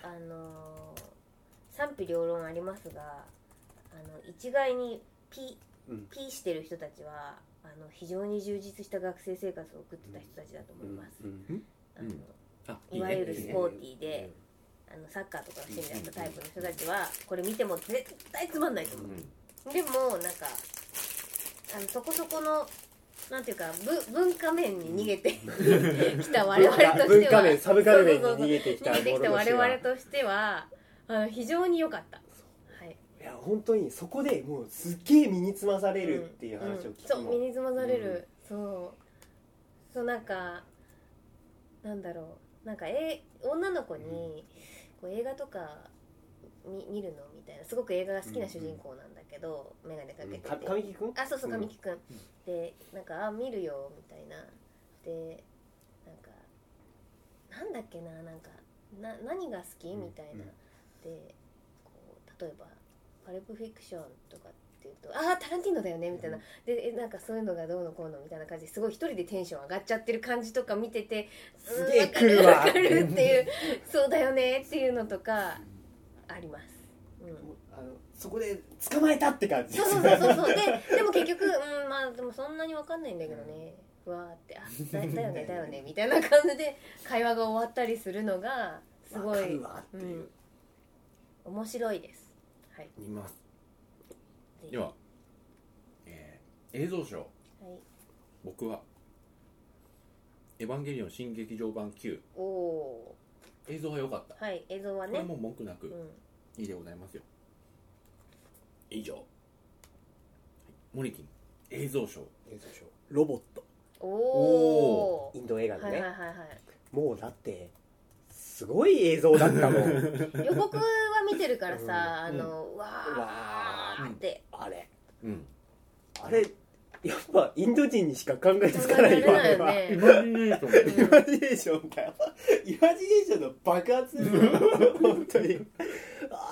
賛否両論ありますが、一概にピーしてる人たちは非常に充実した学生生活を送ってた人たちだと思います、うんうん、いわゆるスポーティーで、いいね、サッカーとかをしてるようなタイプの人たちはこれ見ても絶対つまんないと思う、うん、でもなんかそこそこのなんていうか文化面に逃げてきた我々としては文化面サブカル面に逃げてきた我々としては非常に良かった、はい、いや本当にそこでもうすっげえ身につまされるっていう話を聞いて、うんうん、そう身につまされる、うん、そうなんだろう、なんか女の子にこう映画とか見るのみたいな、すごく映画が好きな主人公なんだけど、うん、眼鏡かけてて、神木くん、あ、そうそう神木くん、うん、でなんか見るよみたいな、でなんだっけな、何が好きみたいな、うんうん、でこう例えばパルプフィクションとかっていうと、ああタランティーノだよねみたいな、うん、でなんかそういうのがどうのこうのみたいな感じですごい一人でテンション上がっちゃってる感じとか見てて、すげえくるわっていうそうだよねっていうのとかあります、うん、そこで捕まえたって感じ、そう でも結局、うん、まあでもそんなに分かんないんだけどね、うん、わーって、あだよねみたいな感じで会話が終わったりするのがすごい分かるわっていう、うん、面白いです。はい。見ます。では、映像賞、はい。僕はエヴァンゲリオン新劇場版9。おー。映像は良かった。はい。映像はね。これも文句なく、うん、いいでございますよ。以上。はい、モリキン映像賞。映像賞。ロボット。おー。インド映画のね。はいはいはいはい。もうだって。すごい映像だったもん予告は見てるからさ、うん、わーって、うん、あれやっぱインド人にしか考えつかないよね、イマジネーション、イマジネーションだよ、イマジネーションの爆発本当に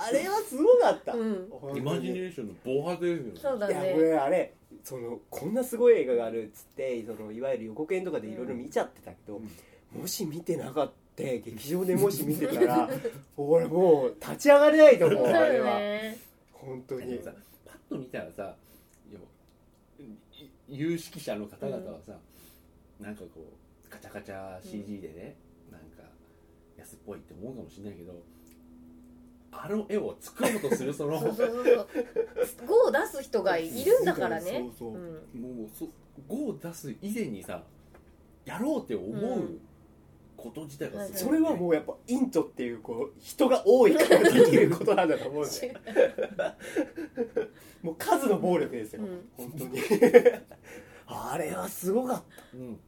あれはすごかった、うん、イマジネーションの暴発ですよね。そうだね、いやこれあれこんなすごい映画があるっつっていわゆる予告編とかでいろいろ見ちゃってたけど、うん、もし見てなかった劇場でもし見てたら俺もう立ち上がれないと思う、あれは本当にさ、パッと見たらさ、有識者の方々はさ、うん、なんかこうカチャカチャ CG でね、うん、なんか安っぽいって思うかもしれないけど、あの絵を作ろうとするそう5を出す人がいるんだからね、そう、もう5を出す以前にさやろうって思う、うんこと自体がすごい、それはもうやっぱインドっていうこう人が多いからできることなんだと思うねもう数の暴力ですよ、うん、本当にあれはすごかった、うんうん、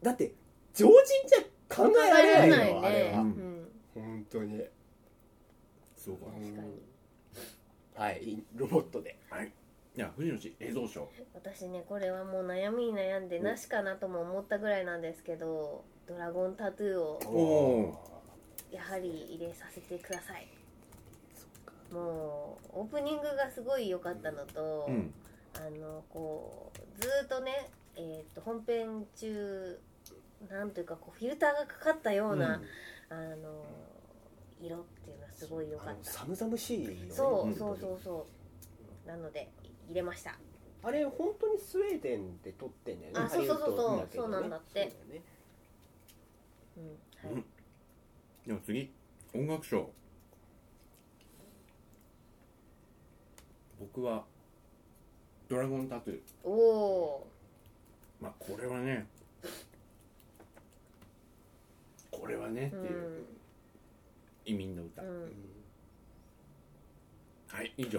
だって常人じゃ考えられないの、あれは、うん、本当にそうか、はい、ロボットで、はい、いや藤野氏映像賞、私ねこれはもう悩みに悩んでなしかなとも思ったぐらいなんですけど、ドラゴンタトゥーをやはり入れさせてください。もうオープニングがすごい良かったのと、うん、こうずっとね、本編中なんというかこうフィルターがかかったような、うん、色っていうのはすごい良かった。寒々しいよね。そうなので入れました。あれ本当にスウェーデンで撮ってんだよね。あ、そうなんだって。うん、はい、では次音楽賞、僕はドラゴンタトゥー。おお。まあこれはね、これはね、うん、っていう移民の歌、うんうん、はい以上。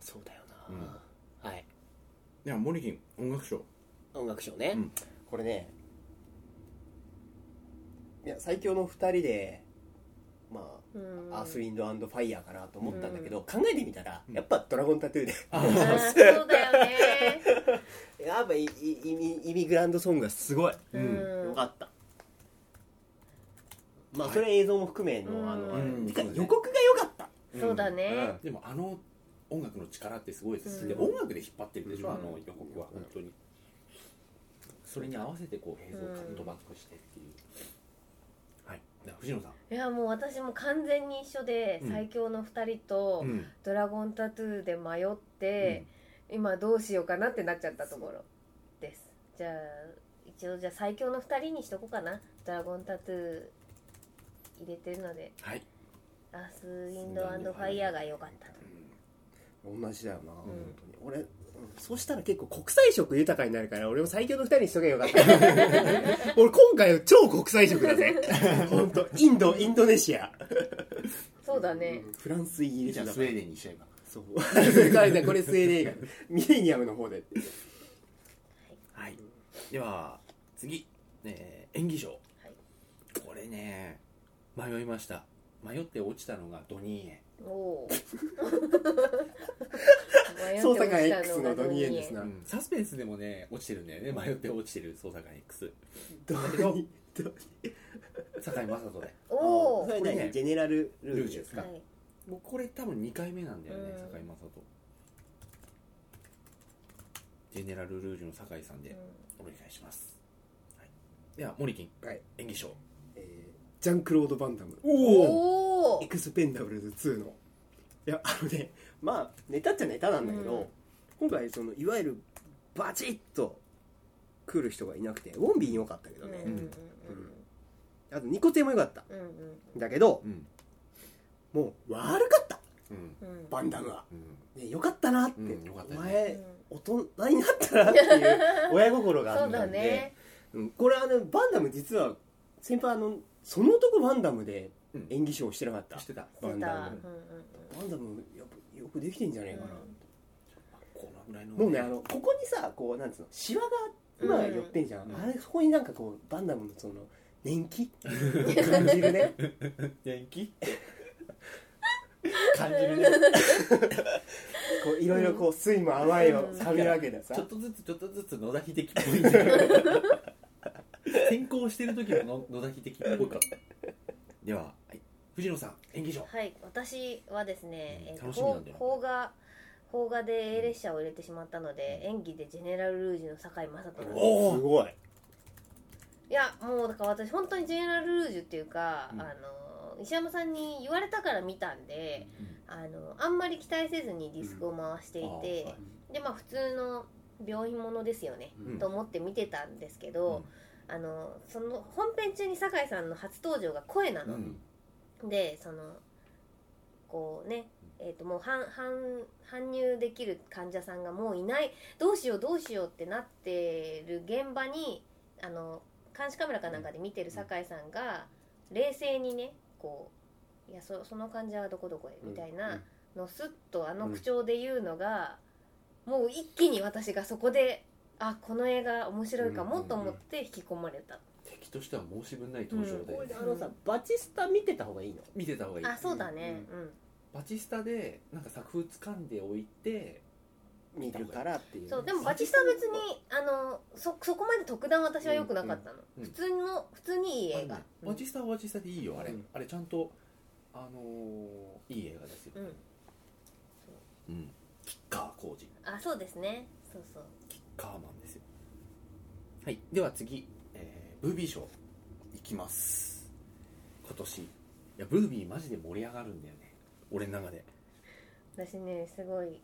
そうだよな、うん、はい。ではモリキン音楽賞。音楽賞ね、うん、これね、いや最強の2人でまあ、うん、アースウィンド&ファイヤーかなと思ったんだけど、うん、考えてみたらやっぱドラゴンタトゥーで、うん、そうだよねやっぱイミグランドソングがすごい、うん、よかった。まあそれ映像も含め の予告が良かった、うん、そうだね、うん、でもあの音楽の力ってすごいです、うん、で音楽で引っ張ってるでしょ、うん、あの予告は本当に、うん、それに合わせてこう映像をカットバックしてっていう、うん、はい。藤野さん。いやもう私も完全に一緒で、うん、最強の2人とドラゴンタトゥーで迷って、うん、今どうしようかなってなっちゃったところです。じゃあ一応じゃあ最強の2人にしとこうかな。ドラゴンタトゥー入れてるので、はい、アースウィンド&ファイヤーが良かったと、うん、同じだよな、うん、本当に俺そうしたら結構国際色豊かになるから俺も最強の2人にしとけばよかった俺今回超国際色だぜ本当インドネシアそうだね、うん、フランスイギリスだからスウェーデンにしちゃえばそうこれスウェーデン映画ミレニアムの方ではい、はい、では次、演技賞、はい、これね迷いました。迷って落ちたのがドニーエン。お捜査官 X のドニーエンですな、うん、サスペンスでもね落ちてるんだよね。迷って落ちてる捜査官 X だけど堺雅人でおそれ、ね、これねジェネラルルージュですか、はい、もうこれ多分2回目なんだよね堺雅人。ジェネラルルージュの堺さんでお願いします、はい、ではモリキン、はい、演技賞ジャンクロード・バンダム。おおエクスペンダブルズ2のいやあのねまあネタっちゃネタなんだけど、うん、今回そのいわゆるバチッと来る人がいなくてウォンビーに良かったけどね、うんうん、あとニコテも良かった、うん、だけど、うん、もう悪かった、うん、バンダムは、うんね、良かったなって、うん、よかったね、前大人になったなっていう親心があったんでそうだ、ねうん、これはねバンダム実は先輩のその男バンダムで演技賞してなかった、うん、してたバンダム、うんうん、バンダムやっぱよくできてんじゃねえかな、うん、このぐらいのもうねあのここにさこうなんつうのシワが今寄ってんじゃん、うん、あれそこになんかこうバンダムのその年季感じるね年季感じるねこういろいろこう酸いも甘いをかみ分けてさ、うん、ちょっとずつ野田秀樹っぽいんだけど転校してる時の野崎的っぽいかでは、はい、藤野さん演技賞。はい、私はですね、うん、邦画で A 列車を入れてしまったので、うん、演技でジェネラルルージュの堺雅人なんです。おーすごい。いやもうだから私本当にジェネラルルージュっていうか、うん、石山さんに言われたから見たんで、うん、あんまり期待せずにディスクを回していて、うんはい、でまあ普通の病院ものですよね、うん、と思って見てたんですけど、うんその本編中に堺さんの初登場が声なの、うん、でそのこうね、もう搬入できる患者さんがもういない、どうしようどうしようってなってる現場に監視カメラかなんかで見てる堺さんが冷静にねこういや その患者はどこどこへみたいなのすっとあの口調で言うのが、うん、もう一気に私がそこであこの映画面白いかもと思って引き込まれた、うんうんうん、敵としては申し分ない登場で、うん、さバチスタ見てた方がいいの。見てた方がいい。あそうだね、うんうん、バチスタでなんか作風掴んでおいて見るからっていう。そうでもバチスタは別にそこまで特段私は良くなかったの、うんうん、普通にいい映画、ね、バチスタはバチスタでいいよあれ、うん、あれちゃんといい映画ですよ、うんそううん、キッカー工事。あそうですねそうそうカーマンですよ。はいでは次、ブービー賞いきます。今年いやブービーマジで盛り上がるんだよね俺の中で。私ねすごい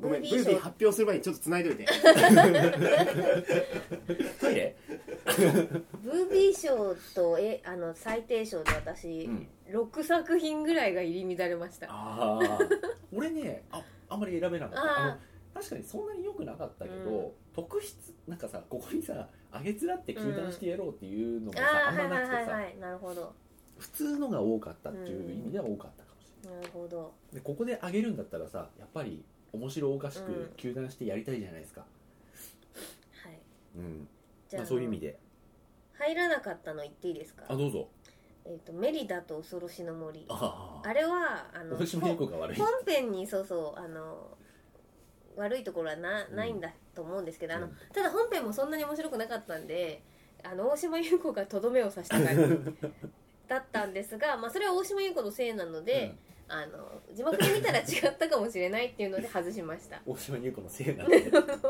ごめんブービー発表する前にちょっと繋いでおいてトイレブービー賞と最低賞で私、うん、6作品ぐらいが入り乱れました。あ俺ねあんまり選べなかった。確かにそんなに良くなかったけど、うん、特筆なんかさ、ここにさあげつらって禁断してやろうっていうのがさ、うん、あんまなくてさ、はいはいはいはい、なるほど、普通のが多かったっていう意味では多かったかもしれない、うん、なるほど。でここであげるんだったらさ、やっぱり面白おかしく糾弾してやりたいじゃないですか、うん、はい、うん、じゃあ、まあ、そういう意味で入らなかったの言っていいですか。あ、どうぞ。メリダと恐ろしの森、 あれは本編にそうそう悪いところは ないんだと思うんですけど、うん、ただ本編もそんなに面白くなかったんで大島優子がとどめを刺した感じだったんですが、まあ、それは大島優子のせいなので、うん、字幕で見たら違ったかもしれないっていうので外しました大島優子のせいなのではい、そうです、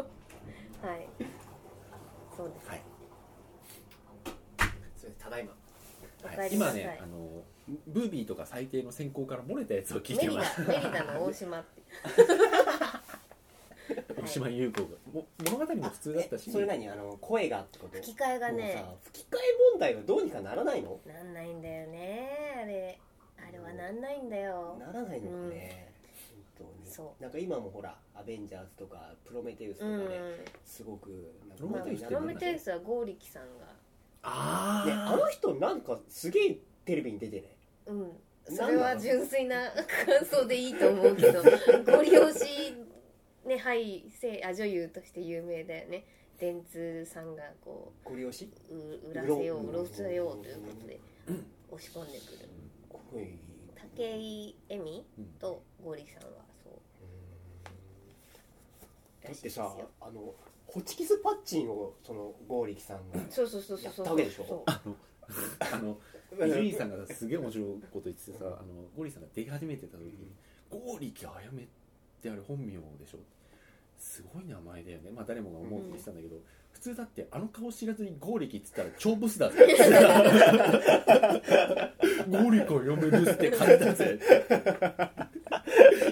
はい、それただいま、はい、今ねブービーとか最低の選考から漏れたやつを聞いてます。メリダの大島って大島優子が、はい、物語も普通だったし、それ何声がってこと、吹き替えがね、吹き替え問題はどうにかならないの？なんないんだよね、あれはなんないんだよ、ならないのかね、うん、本当にそう。なんか今もほらアベンジャーズとかプロメテウスとかね、うん、すごくプロメテウスは剛力さんがね、あの人なんかすげえテレビに出てね、うん、それは純粋な感想でいいと思うけどご利用し、ね、はい、女優として有名だよね。電通さんがこうご利用し売らせようということで押し込んでくる、うん、武井絵美と剛力さんはそうらしいですよ。だってさホチキスパッチンをその剛力さんがやったわけでしょ。伊集院さんがすげえ面白いこと言っててさ、剛力さんが出始めてた時に剛力あやめってあれ本名でしょ、すごい名前だよね、まあ、誰もが思うってしたんだけど、うん、普通だってあの顔知らずに剛力っつったら超ブスだぜ剛力あやめですって感じだぜ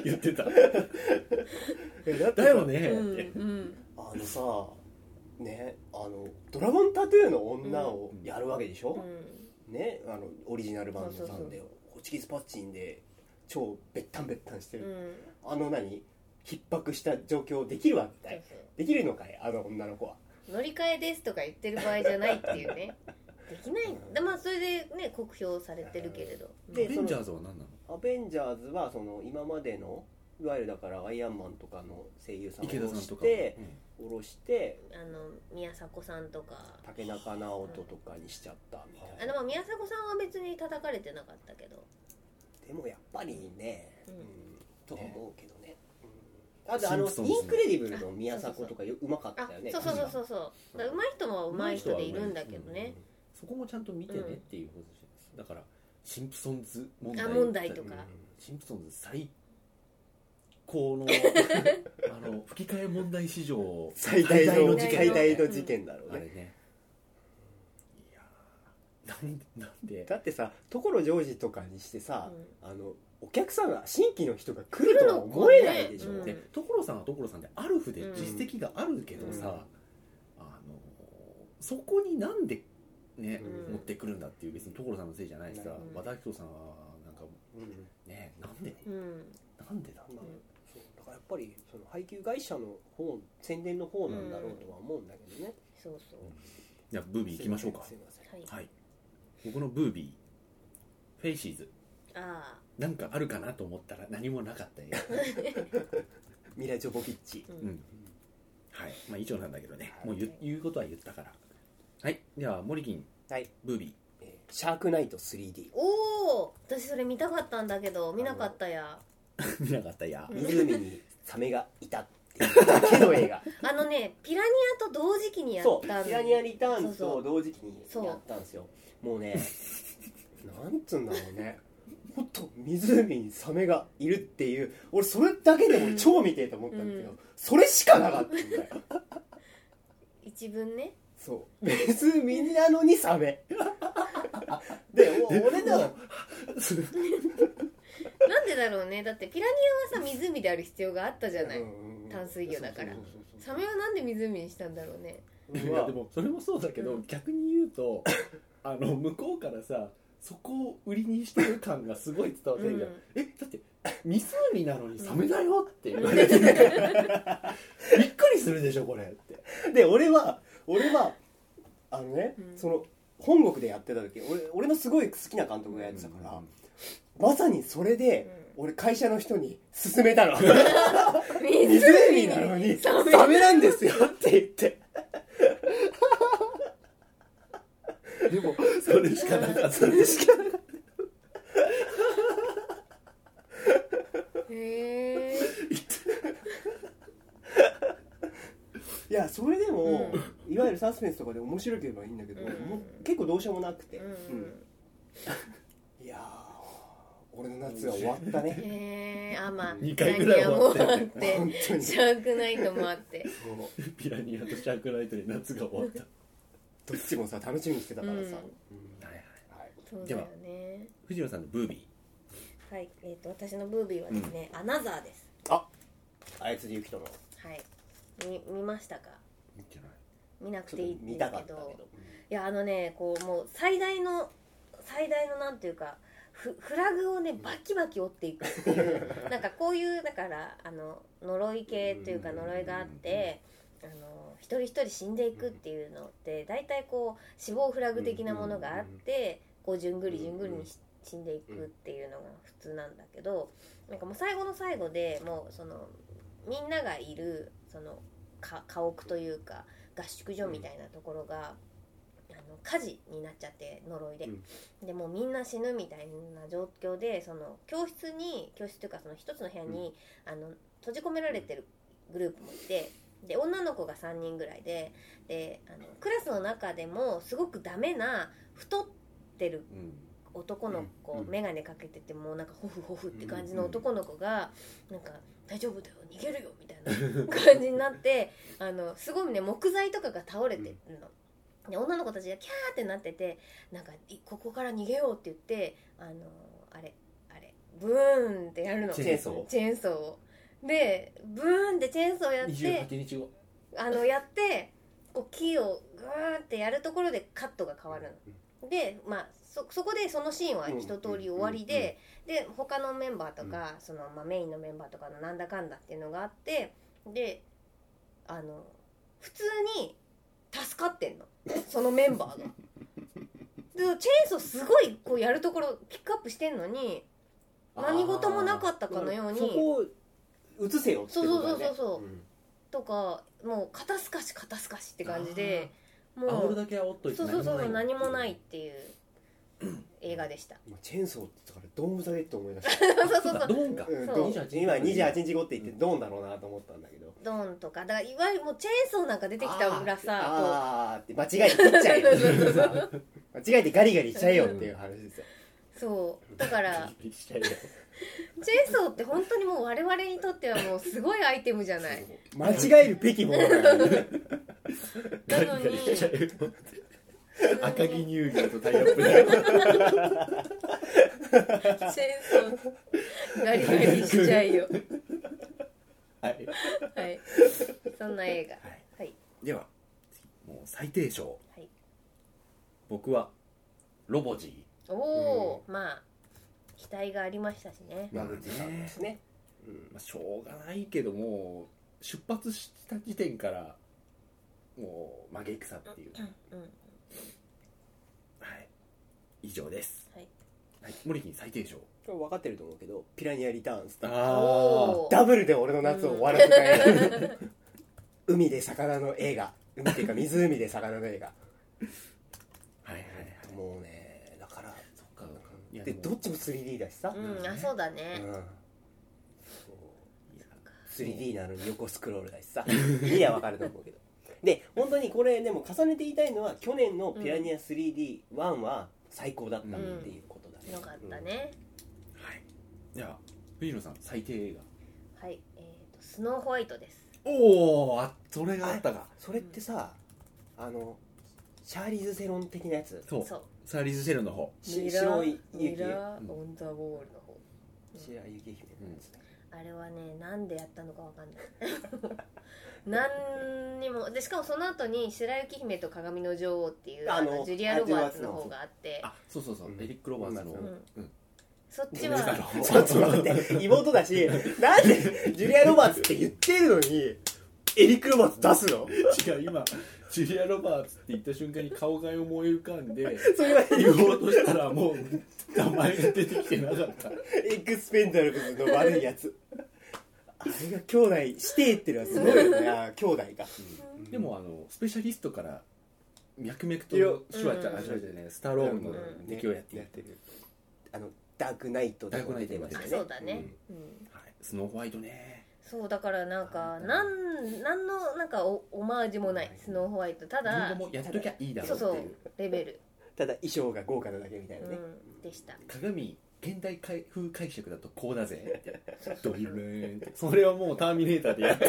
言ってただよね、うんうんね、ドラゴンタトゥーの女をやるわけでしょ、うんね、オリジナル版のサンデーをホチキスパッチンで超ベッタンベッタンしてる、うん、何逼迫した状況できるわけだよ、できるのかい、女の子は乗り換えですとか言ってる場合じゃないっていうねできない、うん、まあそれでね酷評されてるけれど、でアベンジャーズは何なの？アベンジャーズは今までのいわゆるだからアイアンマンとかの声優さんを下ろして宮迫さんとか竹中直人とかにしちゃったみたいな、宮迫さんは別に叩かれてなかったけど、でもやっぱりね、うんうん、とは思うけどね、うん、あとインクレディブルの宮迫とかうまかったよね。そうそうそうそうそう、だからうまい人もうまい人でいるんだけどね、うんうん、そこもちゃんと見てねっていうことです。だからシンプソンズ問題とか、うん、シンプソンズ最この吹き替え問題史上最大の事件だろうね、あれね。いやなんでだってさ、所ジョージとかにしてさ、うん、お客さんが新規の人が来るとは思えないでしょ、ね、うん、所さんは所さんでアルフで実績があるけどさ、うん、そこになんでね、うん、持ってくるんだっていう、別に所さんのせいじゃないしさ、うん、和田アキ子さんはなんか、うん、ね、なんで、うんなんでだろう、うん、そうだからやっぱりその配給会社の方、宣伝の方なんだろうとは思うんだけどね、うん、そうそう、じゃあブービー行きましょうか。すいません、はい、はい、僕のブービーフェイシーズ、あーなんかあるかなと思ったら何もなかったミラ・ジョボビッチ、うんうん、はい、まあ以上なんだけどね、はい、もう言うことは言ったから、はい、ではモリキン、はい、ブービーシャークナイト 3D、 おー私それ見たかったんだけど見なかったや見なかったや、湖にサメがいたっていうだけの映画ね、ピラニアと同時期にやったんで、ピラニアリターンズと同時期にやったんですよ。もうねなんつうんだろうね、ほんと湖にサメがいるっていう、俺それだけでも超見てえと思ったんだけど、うん、それしかなかったんだよ一文ね、そう湖なのにサメで俺だなんでだろうね、だってピラニアはさ湖である必要があったじゃない、淡水魚だから。サメはなんで湖にしたんだろうね。いやでもそれもそうだけど、うん、逆に言うと向こうからさそこを売りにしてる感がすごい伝わってるじゃん、うん、だって湖なのにサメだよって言われてるからするでしょこれって。で俺はあのね、うん、その本国でやってた時、俺のすごい好きな監督がやってたから、うん、まさにそれで、うん、俺会社の人に勧めたの。湖なのにサメなんですよって言って。でもそれしかなかった。それしかなかった。いやそれでも、うん、いわゆるサスペンスとかで面白ければいいんだけど、うん、もう結構どうしようもなくて、うんうん、いや俺の夏は終わったね。あ、まあ2回ぐらい終わったよね。本当にシャークナイトもあってピラニアとシャークナイトで夏が終わった。どっちもさ楽しみにしてたからさ、うんうん、はいはい、では藤野さんのブービー、はい、私のブービーはですね、うん、アナザーです。あ、あいつでゆきとの、はい、見ましたか？見てない。見なくていいんですけど、いやこうもう最大のなんていうかフラグをねバキバキ折っていくっていうなんかこういうだから呪い系というか呪いがあって一人一人死んでいくっていうのって大体こう死亡フラグ的なものがあってこうじゅんぐりじゅんぐりに死んでいくっていうのが普通なんだけど、なんかもう最後の最後でもうそのみんながいるその家屋というか合宿所みたいなところが、うん、火事になっちゃって呪いで、うん、でもうみんな死ぬみたいな状況でその教室というかその一つの部屋に、うん、閉じ込められてるグループもいて、で女の子が3人ぐらいでクラスの中でもすごくダメな太ってる男の子、うん、眼鏡かけててもうなんかホフホフって感じの男の子が、うん、なんか大丈夫だよ逃げるよみたいな感じになってすごいね木材とかが倒れてるの、うん、で女の子たちがキャーってなっててなんかここから逃げようって言ってあれブーンってやるのチェーンソーでブーンってチェーンソーやって28日後やってこう木をグーンってやるところでカットが変わるので、まあそこでそのシーンは一通り終わりで、うんうんうん、で他のメンバーとか、うん、そのまあ、メインのメンバーとかのなんだかんだっていうのがあって、で普通に助かってんのそのメンバーがでチェーンソーすごいこうやるところピックアップしてんのに何事もなかったかのようにそこを映せよってことだよね。そうそうそうそう、うん、とかもう肩すかしって感じでもう煽るだけ煽っといてそう何もないっていう映画でした。チェーンソーって言ったからドームザレット思い出したそうドーンか、うん、今28日後って言ってドーンだろうなと思ったんだけど、ドーンとかだからいわゆるもうチェーンソーなんか出てきたらさって間違えて切っちゃえよ間違えてガリガリしちゃえよっていう話ですよ。そうだからチェーンソーって本当にもう我々にとってはもうすごいアイテムじゃない。間違えるべきものなのに赤城乳業とタイアップでチェーンソーガリガリしちゃいよはい、はい、そんな映画、はいはい、ではもう最低賞、はい、僕はロボジー。おー、うん、まあ期待がありましたしね。間口さんですね、うん、まあ、しょうがないけどもう出発した時点からもう負け戦っていう、うんうん、以上です、はいはい、モリキン最低賞分かってると思うけどピラニアリターンズ、ダブルで俺の夏を終わらせたい、うん、海で魚の映画、海っていうか湖で魚の映画はいはいはい、もうねだからそっか、いやでどっちも 3D だしさ、うん、あそうだね、うん、そう 3D なのに横スクロールだしさ2は分かると思うけどで本当にこれでも重ねて言いたいのは去年のピラニア 3D1 は最高だったっていうことだね、うん、よかったね、うん、はい、では藤野さん最低映画、はい、スノーホワイトです。おー、あ、それがあったか。それってさ、うん、シャーリーズ・セロン的なやつ。そう、シャーリーズ・セロンの方、白い雪、ミラー・オン・ザ・ウォールの方、うん、白い雪姫のやつ、うん、あれはね、なんでやったのかわかんない何にもで、しかもその後に白雪姫と鏡の女王っていうジュリア・ロバーツの方があって、あ、そうそうそう、エリック・ロバーツの、うんうん、そっちはちょっと待って妹だしなんでジュリア・ロバーツって言ってるのにエリック・ロバーツ出すの？違う、今ジュリア・ロバーツって言った瞬間に顔が思い浮かんでそれは言おうとしたらもう名前が出てきてなかったエクスペンダブルズの悪いやつあれが兄弟してっていうのはすごいよね兄弟が、うん、でもスペシャリストから脈々とシュワちゃん、ね、スターローンの敵をやってるダークナイトでも出てましたね。そうだね、うんうんはい、スノーホワイトね。そうだからなんかなんのなんか オマージュもないスノーホワイトただ自分もやっときゃいいだろうっていうそうそうレベルただ衣装が豪華なだけみたいなね、うん、でした鏡現代風解釈だとこうだぜドリルーンってそれはもうターミネーターでやった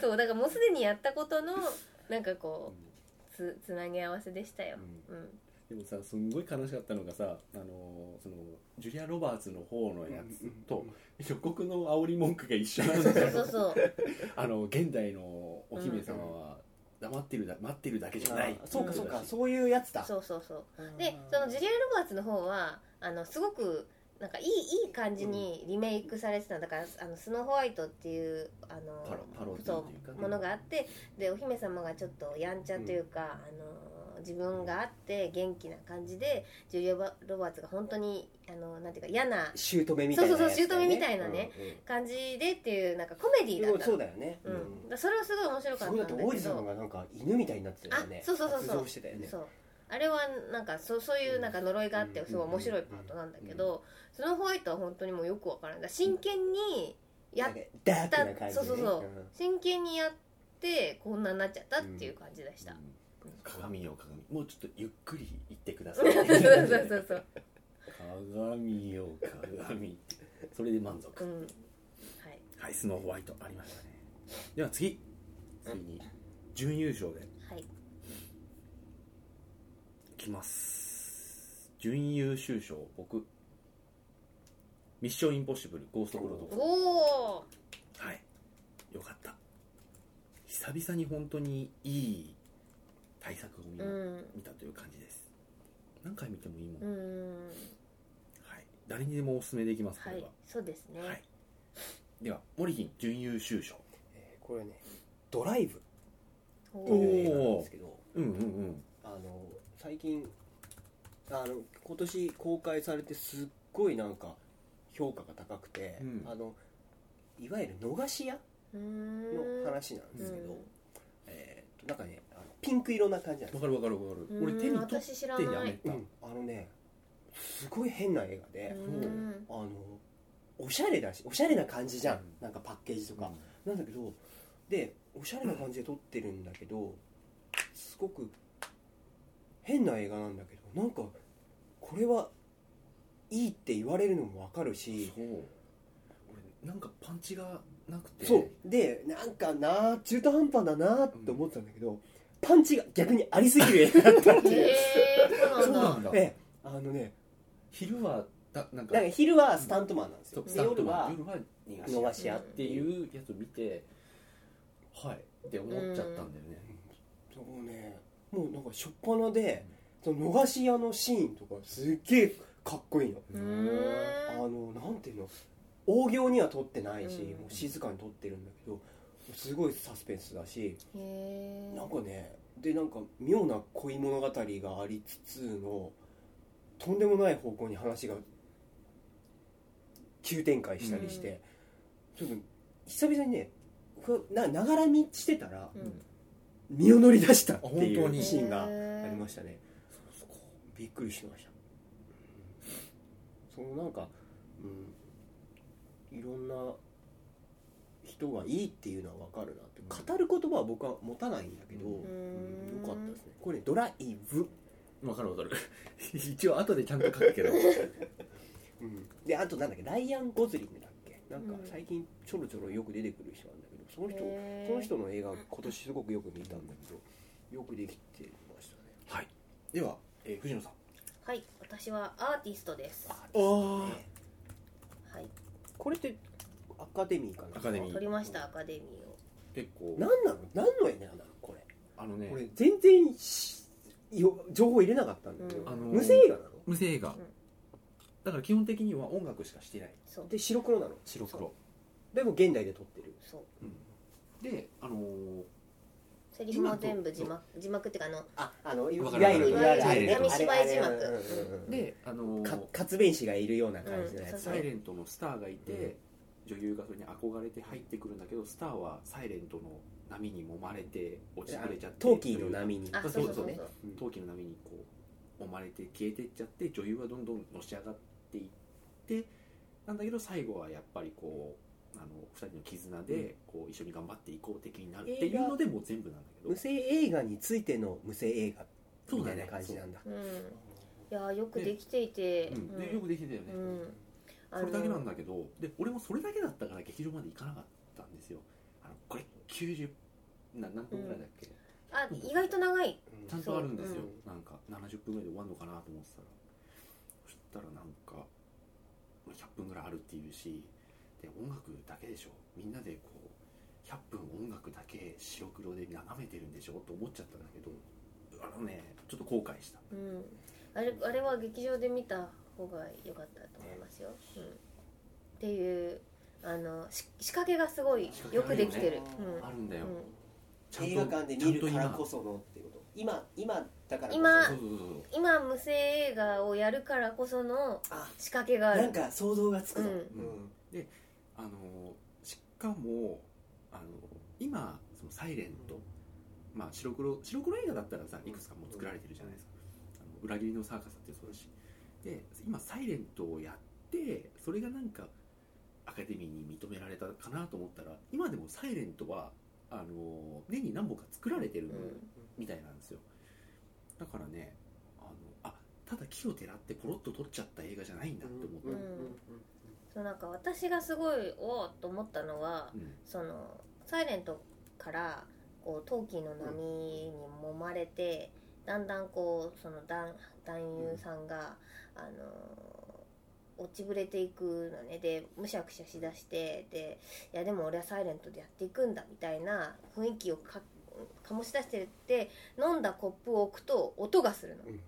そうだからもうすでにやったことのなんかこう、うんつなぎ合わせでしたよ、うんうん、でもさすんごい悲しかったのがさそのジュリア・ロバーツの方のやつと予告の煽り文句が一緒なんだよそうそうそう現代のお姫様は黙ってるだ、うん、待ってるだけじゃない、うん、そうかそうか、うん、そういうやつだそうそうそうでそのジュリア・ロバーツの方はすごくなんかいい感じにリメイクされてただからスノーホワイトっていうそうものがあってでお姫様がちょっとやんちゃというか、うん、自分があって元気な感じでジュリア・ロバーツが本当になんていうか嫌な姑みたいな、ね、そうそう姑みたいなね、うんうん、感じでっていうなんかコメディだったそうだよね、うんうん、だそれはすごい面白かったんだけどそうだと王子様がなんか犬みたいになってたよねあそうそうそうそう発情してたよねそうあれはなんかそういうなんか呪いがあってすごい面白いパートなんだけどスノーホワイトは本当にもうよくわからないだ真剣にやった、ね、そうそうそう真剣にやってこんなになっちゃったっていう感じでした、うんうん、鏡よ鏡もうちょっとゆっくり言ってくださいそうそうそう鏡よ鏡それで満足、うんはい、はいスノーホワイトありましたねでは次に準優勝ではいきます準優秀賞僕ミッションインポッシブルゴーストプロトコルおはいよかった久々に本当にいい大作を見たという感じです何回見てもいいもん、はい、誰にでもおすすめできますこれは、はい、そうですね、はい、ではモリヒン準優秀賞、これねドライブという映画なんですけどうんうんうん最近今年公開されてすっごいなんか評価が高くて、うん、いわゆる逃し屋の話なんですけど、なんかねピンク色な感じなんです。わかるわかるわかる。俺手に取ってやめた、うん、ねすごい変な映画でおしゃれだしおしゃれな感じじゃん、うん、なんかパッケージとか、うん、なんだけどでおしゃれな感じで撮ってるんだけどすごく変な映画なんだけどなんかこれはいいって言われるのもわかるしそう俺なんかパンチがなくてそうでなんかな中途半端だなって思ってたんだけど、うん、パンチが逆にありすぎる映画だったっていうそうなんだね昼はなんか昼はスタントマンなんですよ、うん、で夜は逃し屋っていうやつを見て、うん、はいって思っちゃったんだよね、うん、そうねもうなんか初っ端でその逃し屋のシーンとかすっげえかっこいいのなんていうの大行には撮ってないしもう静かに撮ってるんだけどすごいサスペンスだしなんかねでなんか妙な恋物語がありつつのとんでもない方向に話が急展開したりしてちょっと久々にねながら見してたら、うん身を乗り出したっていうシーンがありましたね。そうそうびっくりしました。そのなんか、うん、いろんな人がいいっていうのは分かるなって語る言葉は僕は持たないんだけど、うん、よかったですね。これドライブ分かる分かる一応後でちゃんと書くけど、うん、であとなんだっけライアン・ゴズリングだっけなんか最近ちょろちょろよく出てくる人なんだけどその人の映画今年すごくよく見たんだけどよくできてましたね。はい。では、藤野さん。はい。私はアーティストです。はい。これってアカデミーかな。アカデミー。撮りましたアカデミーを。結構。何なの？何の映画なのこれ？ね。これ全然情報入れなかったんだけど、無声映画なの？無声映画、うん。だから基本的には音楽しかしてない。で白黒なの？白黒。でも現代で撮ってる。そう、うん、でセリフも全部字幕っていうかいわゆる闇芝居字幕で活弁士がいるような感じのやつ。サイレントのスターがいて、女優がそれに憧れて入ってくるんだけど、スターはサイレントの波に揉まれて落ちぶれちゃって、トーキーの波に、そうですね、トーキーの波にこう揉まれて消えてっちゃって、女優はどんどんのし上がっていって、なんだけど最後はやっぱりこう2人の絆でこう一緒に頑張っていこう的になるっていうので、もう全部なんだけど、無声映画についての無声映画みたいな感じなんだ。そうだね、そう、うん、いやよくできていて、うん、でよくできてたよね、うん、それだけなんだけど、で俺もそれだけだったから劇場まで行かなかったんですよ。これ90何分ぐらいだっけ、うん、あ、意外と長い、ちゃんとあるんですよ、うん、なんか70分ぐらいで終わるのかなと思ってたら、そしたらなんか100分ぐらいあるっていうし、で音楽だけでしょ、みんなでこう100分音楽だけ白黒で眺めてるんでしょと思っちゃったんだけど、ちょっと後悔した、うん、あれは劇場で見た方が良かったと思いますよ、うん、っていう仕掛けがすごいよくできてる、あるんだよ、うん、映画館で見るからこそのっていうこと、今だからこそ、今無声映画をやるからこその仕掛けがある。なんか想像がつくの、うんうんでしかも今そのサイレント、まあ、白黒映画だったらさ、いくつかもう作られてるじゃないですか。裏切りのサーカスってそうだし、で今サイレントをやって、それがなんかアカデミーに認められたかなと思ったら、今でもサイレントは年に何本か作られてるみたいなんですよ。だからね、ただ木をてらってポロッと撮っちゃった映画じゃないんだって思った、うんうんそう、なんか私がすごいおーっと思ったのは、うん、そのサイレントからこうトーキーの波に揉まれて、うん、だんだんこうその男優さんが、うん、落ちぶれていくのね。でむしゃくしゃしだして、でいやでも俺はサイレントでやっていくんだみたいな雰囲気を醸し出してるって、飲んだコップを置くと音がするの、うん、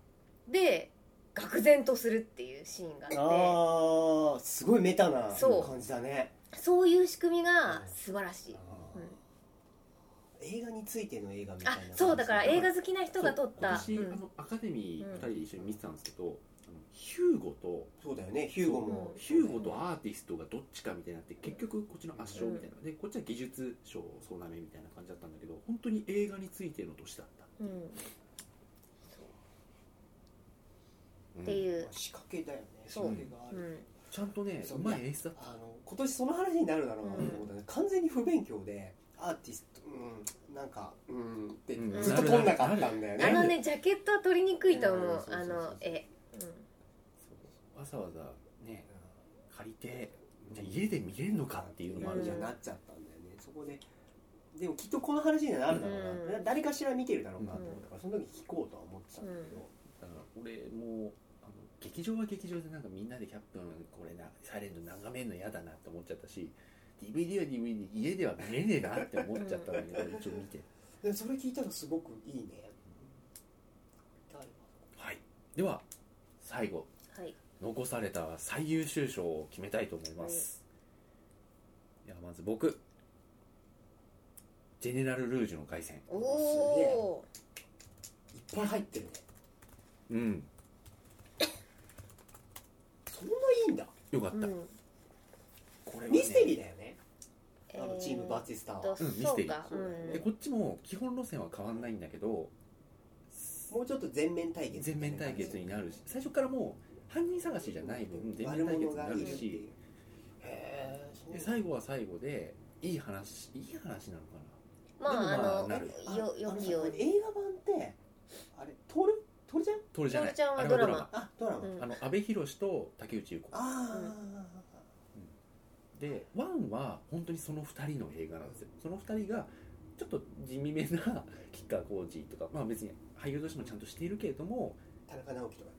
で愕然とするっていうシーンがあって、あすごいメタな感じだね。そういう仕組みが素晴らしい、うん、映画についての映画みたいな。そうだから映画好きな人が撮った。私、うん、アカデミー2人で一緒に見てたんですけど、うん、ヒューゴとそうだよね、ヒューゴも、うん、ヒューゴとアーティストがどっちかみたいになって、結局こっちの圧勝みたいな、うん、でこっちは技術賞総なめみたいな感じだったんだけど、本当に映画についての年だったっていう、うんっていう、うん、仕掛けだよね。仕掛けがある、うん、ちゃんとね、うまい演出だった。今年その話になるだろうなと思ったね、うん、完全に不勉強でアーティスト、うん、なんか、うんってずっと撮んなかったんだよね、うん、ジャケットは撮りにくいと思う、わざわざね、借りてじゃ家で見れるのかっていうのもあるじゃん、うん、なっちゃったんだよね。そこででもきっとこの話にはなるだろうな、うん、誰かしら見てるだろうなと思ったから、その時聞こうとは思ってたんだけど、うん、だから俺も劇場は劇場でなんかみんなで100分これなサイレント眺めるの嫌だなって思っちゃったし、 DVD は DVD 家では見れねえなって思っちゃったんだけど一応見てでそれ聞いたらすごくいいね、うん、はい。では最後、はい、残された最優秀賞を決めたいと思います、はい、いやまず僕ジェネラル・ルージュの凱旋、おいっぱい入ってるね、うん、そんないいんだ。よかった、うん、これはね、ミステリーだよね、チームバーティスターは、うん、ミステリー、うん、でこっちも基本路線は変わんないんだけど、もうちょっと全面対決になるし、最初からもう犯人探しじゃない分、うん、全面対決になるし、へー、で最後は最後でいい話なのかな、まあ、なるよ映画版ってあれ撮るトルちゃん？トルちゃんはドラマ。あ、ドラマ。うん、阿部寛と竹内結子。あ、うん、で、ワンは本当にその2人の映画なんですよ。その2人がちょっと地味めな吉川晃司とか、まあ別に俳優としてもちゃんとしているけれども、田中直樹とか。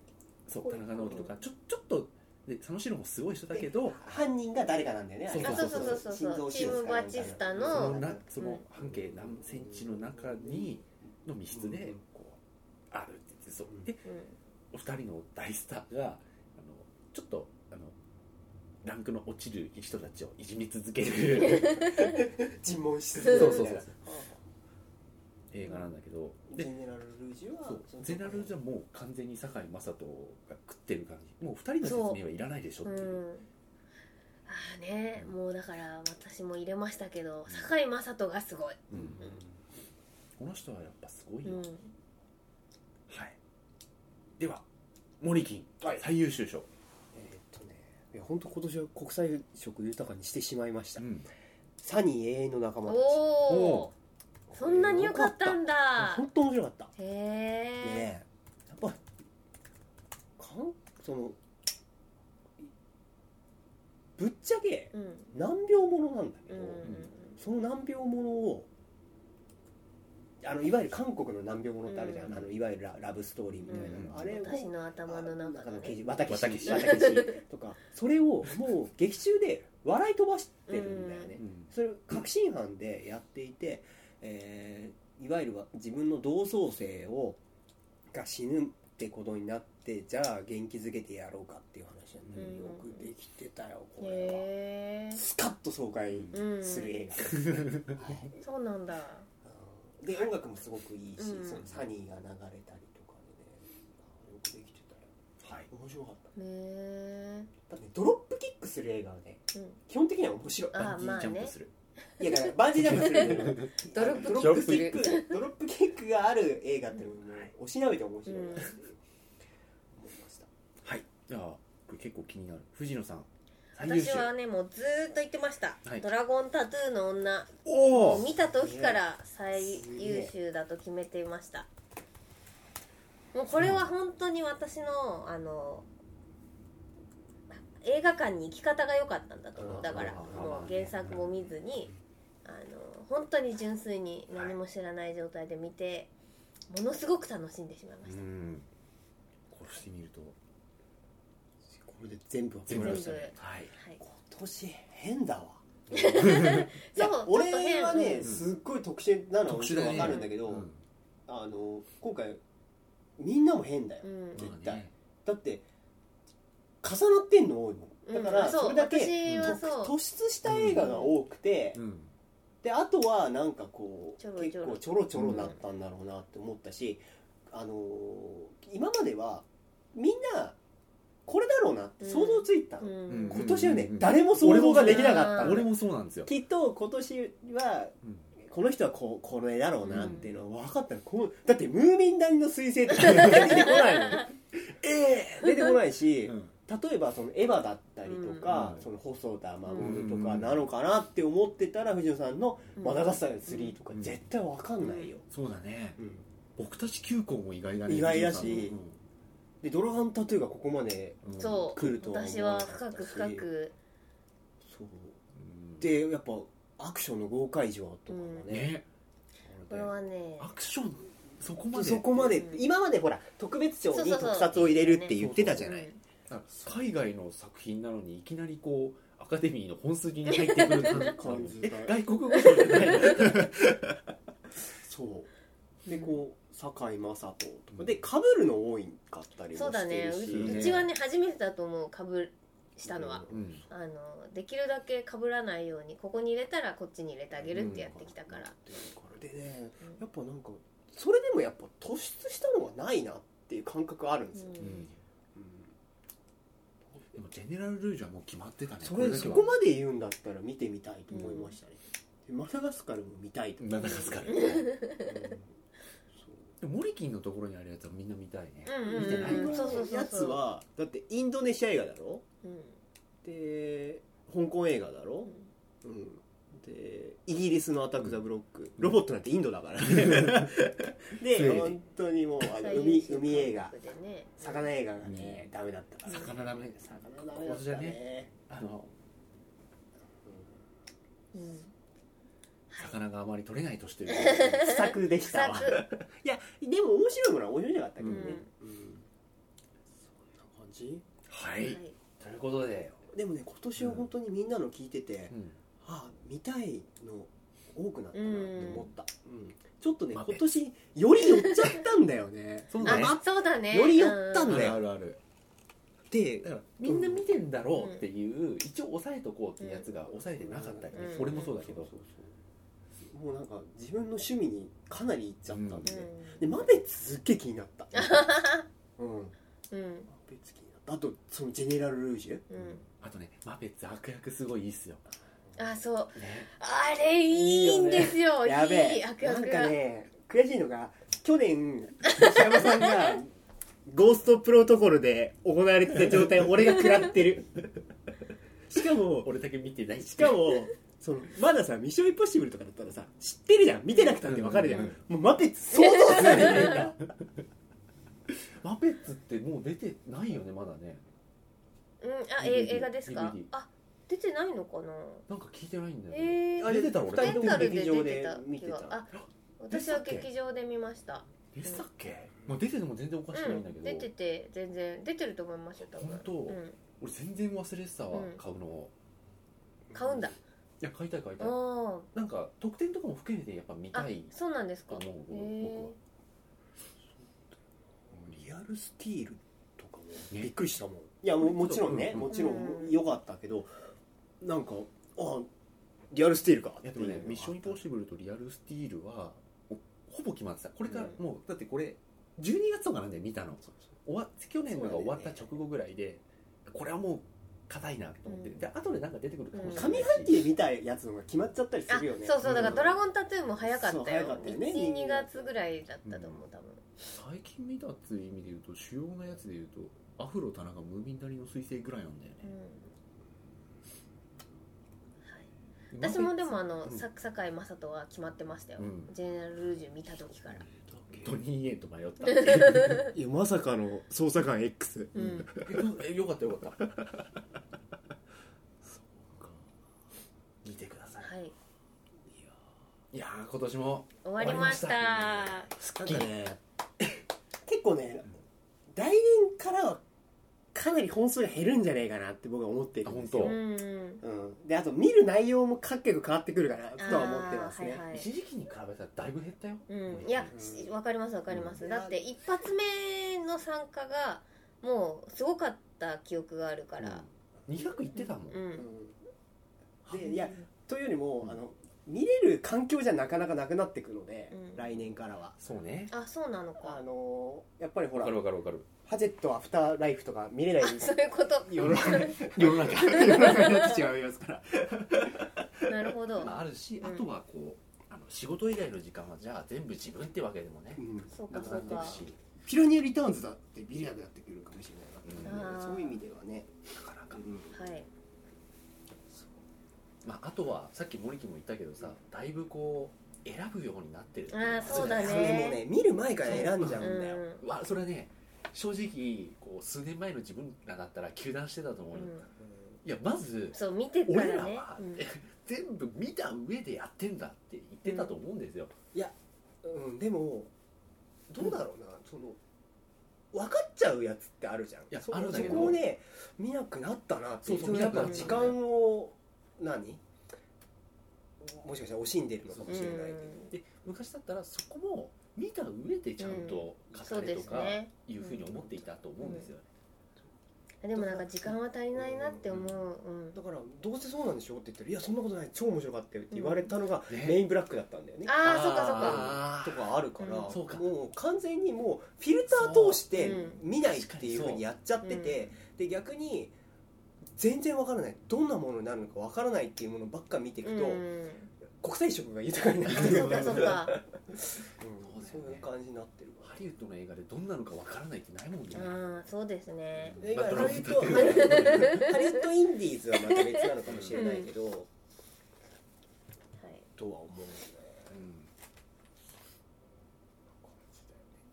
そう、田中直樹とか、ちょっとで佐野史郎もすごい人だけど、犯人が誰かなんだよね。そう、チームバチスタのその半径何センチの中にの密室でこうある。そうで、うん、お二人の大スターがちょっとランクの落ちる人たちをいじめ続ける尋問し続けるみたいな、そうそうそうそう映画なんだけど、でゼネラルルージュはゼネラルルージュはもう完全に堺雅人が食ってる感じ、もう2人の説明はいらないでしょっていう、うん、ああね、うん、もうだから私も入れましたけど堺雅人がすごい、うんうん、この人はやっぱすごいよ、うん、はい、ではモリキン最優秀賞、いや本当今年は国際色豊かにしてしまいました、うん、サニー永遠の仲間たち、おそんなに良かったんだ、本当面白かった、へえ、ね、やっぱそのぶっちゃけ、うん、難病ものなんだけど、うん、その難病ものをいわゆる韓国の難病ものってあるじゃん、うん、いわゆる ラブストーリーみたいな、うん、あれを私の頭の中の私とかそれをもう劇中で笑い飛ばしてるんだよね、うん、それを確信犯でやっていて、いわゆる自分の同窓生が死ぬってことになって、じゃあ元気づけてやろうかっていう話なんだよ、うん、よくできてたよこれは、スカッと爽快する映画、うんはい、そうなんだ、で音楽もすごくいいし、うん、そのサニーが流れたりとかでね、よくできてたよ、はい、面白かったね。だってドロップキックする映画はね、うん、基本的には面白い、バンジージャンプする、いやだからバンジージャンプするドロップキックするドロップキックがある映画っていうのもおしなべて面白いなって思いました、うん、はい、じゃあこれ結構気になる藤野さん、私はねもうずーっと言ってました、はい、ドラゴンタトゥーの女、お見た時から最優秀だと決めていました。もうこれは本当に私の映画館に行き方が良かったんだと思う。だからもう原作も見ずに本当に純粋に何も知らない状態で見て、ものすごく楽しんでしまいました。うん、こうしてみるとこれで全部分かりましたね、はい、今年変だわそう俺はね、うん、すっごい特殊なのは分かるんだけど、ね、うん、今回みんなも変だよ、うん、絶対、うん、だって重なってんの多いもんだから、うん、それだけ突出した映画が多くて、うんうん、であとはなんかこう結構ちょろちょろだったんだろうなって思ったし、うん、今まではみんなこれだろうなって想像ついた、うん、今年はね、うん、誰も想像ができなかった、俺もそうなんですよ、きっと今年は、うん、この人はこれだろうなっていうのは分かったの、うん、だってムーミン谷の彗星って出てこないの出てこないし、うん、例えばそのエヴァだったりとか、うん、その細田守とかなのかなって思ってたら、藤野さんのマダガスカル3とか絶対分かんないよ、うん、そうだね、うん、僕たち9校も意外だね、意外だし、うんでドラゴンタトゥーがここまで来るとは思わなかったし、私は深くそうでやっぱアクションの豪快さとかもね、これはねアクションそこまで、うん、今までほら特別賞に特撮を入れるって言ってたじゃない、海外の作品なのにいきなりこうアカデミーの本筋に入ってくる感じ外国語じゃないそうでこう堺雅人とかで被るの多いかったりもしてるし、そうだね、うちはね初めてだと思う、被したのは、うんうん、できるだけ被らないようにここに入れたらこっちに入れてあげるってやってきたから、うん、でねやっぱなんかそれでもやっぱ突出したのがないなっていう感覚あるんですよ、うんうんうん、でもジェネラルルージュはもう決まってたね、そこまで言うんだったら見てみたいと思いましたね、うん、マダガスカルも見たいと思いましたね、うんモリキンのところにあるやつはみんな見たいね、見てないからやつはだってインドネシア映画だろ、うん、で香港映画だろ、うんうん、でイギリスのアタック・ザ・ブロック、うん、ロボットなんてインドだから、ね、で本当にもう海映画、ね、魚映画がね、ダメだったから、魚ダメだったね、うん魚があまり取れないとしてる不作でしたわいやでも面白いものは面白かったけどね、うんうん、そんな感じ、はい、はい、ということででもね今年は本当にみんなの聞いてて、うん、ああ見たいの多くなったなって思った、うんうん、ちょっとね今年より寄っちゃったんだよねそうだね、より寄ったんだよ、あるあるってみんな見てんだろうっていう、うん、一応抑えとこうってやつが抑えてなかったり、ね、うん、俺もそうだけど、そうもうなんか自分の趣味にかなりいっちゃったんで、うん、でマベツすっげえ気になったうん、うん、マベツ気になった。あとそのジェネラルルージュ、うん、あとねマベツ悪役すごいいいっすよ。あ、そう、ね、あれいいんですよ。いいよ、ね、やべえ、悪役なんかね、悔しいのが去年西山さんがゴーストプロトコルで行われてた状態を俺が食らってるしかも俺だけ見てない。しかもそのまださ、ミッションインポッシブルとかだったらさ知ってるじゃん、見てなくたって分かるじゃん、うんうん、もうマペッツ想像するじゃないかマペッツってもう出てないよね、まだね、うん、あ、映画ですか、DVD、あ、出てないのかな、なんか聞いてないんだよ、あ、出てた、俺2人とも劇場で見てた。あ、私は劇場で見ました。出てたっけ、うん、まあ、出てても全然おかしくないんだけど、うん、出てて全然出てると思いました。本当、うん、俺全然忘れてたわ、うん、買うのを。買うんだ。いや、買いたい買いたい。なんか特典とかも含めてやっぱ見たい。あ、そうなんですか。僕はリアルスティールとかもびっくりしたもん、ね、いや もちろんね、うん、もちろん良かったけど、うん、なんかあ、リアルスティールか。いやでもね、ミッションインポッシブルとリアルスティールはほぼ決まってた。これからもうだってこれ12月とかなんで見たの、去年のが終わった直後ぐらいで、これはもう硬いなと思って、うん、で後でなんか出てくるかもしれないし、上半期で見たやつのが決まっちゃったりするよね。そうそう、だからドラゴンタトゥーも早かったよ、早かったよね、1、2月ぐらいだったと思う、うん、多分最近見たっていう意味でいうと、主要なやつでいうとアフロ田中ムーミンダリの彗星ぐらいなんだよね、うん、はい、私もでもあの、うん、堺雅人は決まってましたよ、うん、ジェネラル・ルージュ見た時から。トニーエンと迷ったいやまさかの捜査官 X、うん、よかったよかったそうか、見てください、はい、いや今年も終わりました。なんかね結構ね、来年からはかなり本数が減るんじゃねえかなって僕は思ってるんですよ。あ、本当、うん、であと見る内容も各局変わってくるかなとは思ってますね、はいはい、一時期に比べたらだいぶ減ったよ、うん、いや、うん、分かります分かります、うん、だって一発目の参加がもうすごかった記憶があるから、うん、200いってたもん、うんうん、でいやというよりも、うん、あの見れる環境じゃなかなかなくなってくので、うん、来年からはそうね。あ、そうなのか。やっぱりほら分かる分かる分かる、ハジェットアフターライフとか見れないんです。そういうこと。世の中になって違いますから。なるほど。あるし、あとはこう、うん、あの仕事以外の時間はじゃあ全部自分ってわけでもね、うん、なくなっていくし、ピロニアリターンズだって見れなくなってくるかもしれないわけ、うん、そういう意味ではね、なかなか、うん、はい、そう、まあ、あとはさっき森木も言ったけどさ、だいぶこう選ぶようになってる。あ、そうだね。それでもね、見る前から選んじゃうんだよ。うん、わ、それはね。正直こう数年前の自分らだったら糾弾してたと思うよ、うん、いやまずそう見てからね、俺らは、うん、全部見た上でやってんだって言ってたと思うんですよ、うん、いや、うん、でもどうだろうな、その分かっちゃうやつってあるじゃん。いや、あるんだけど、そこをね見なくなったなって。そう、見なくなった時間を何、もしかしたら惜しんでるのかもしれないけど、うん、で昔だったらそこも見た上でちゃんと語れとかいうふうに思っていたと思うんですよね、うん、でもなんか時間は足りないなって思う、うん、だからどうせそうなんでしょって言ったら、いやそんなことない、超面白かったよって言われたのがメインブラックだったんだよね、うん、ああ、そうかそうかとかあるから、うん、そうか、もう完全にもうフィルター通して見ないっていうふうにやっちゃってて、で逆に全然わからない、どんなものになるのかわからないっていうものばっか見ていくと、うん、国際色が豊かになってくるから、そうかそうかそういう感じになってる。ハリウッドの映画でどんなのかわからないってないもんね。あ、そうですね。ハリウッドインディーズはまた別なのかもしれないけど、うん、はい、とは思うね、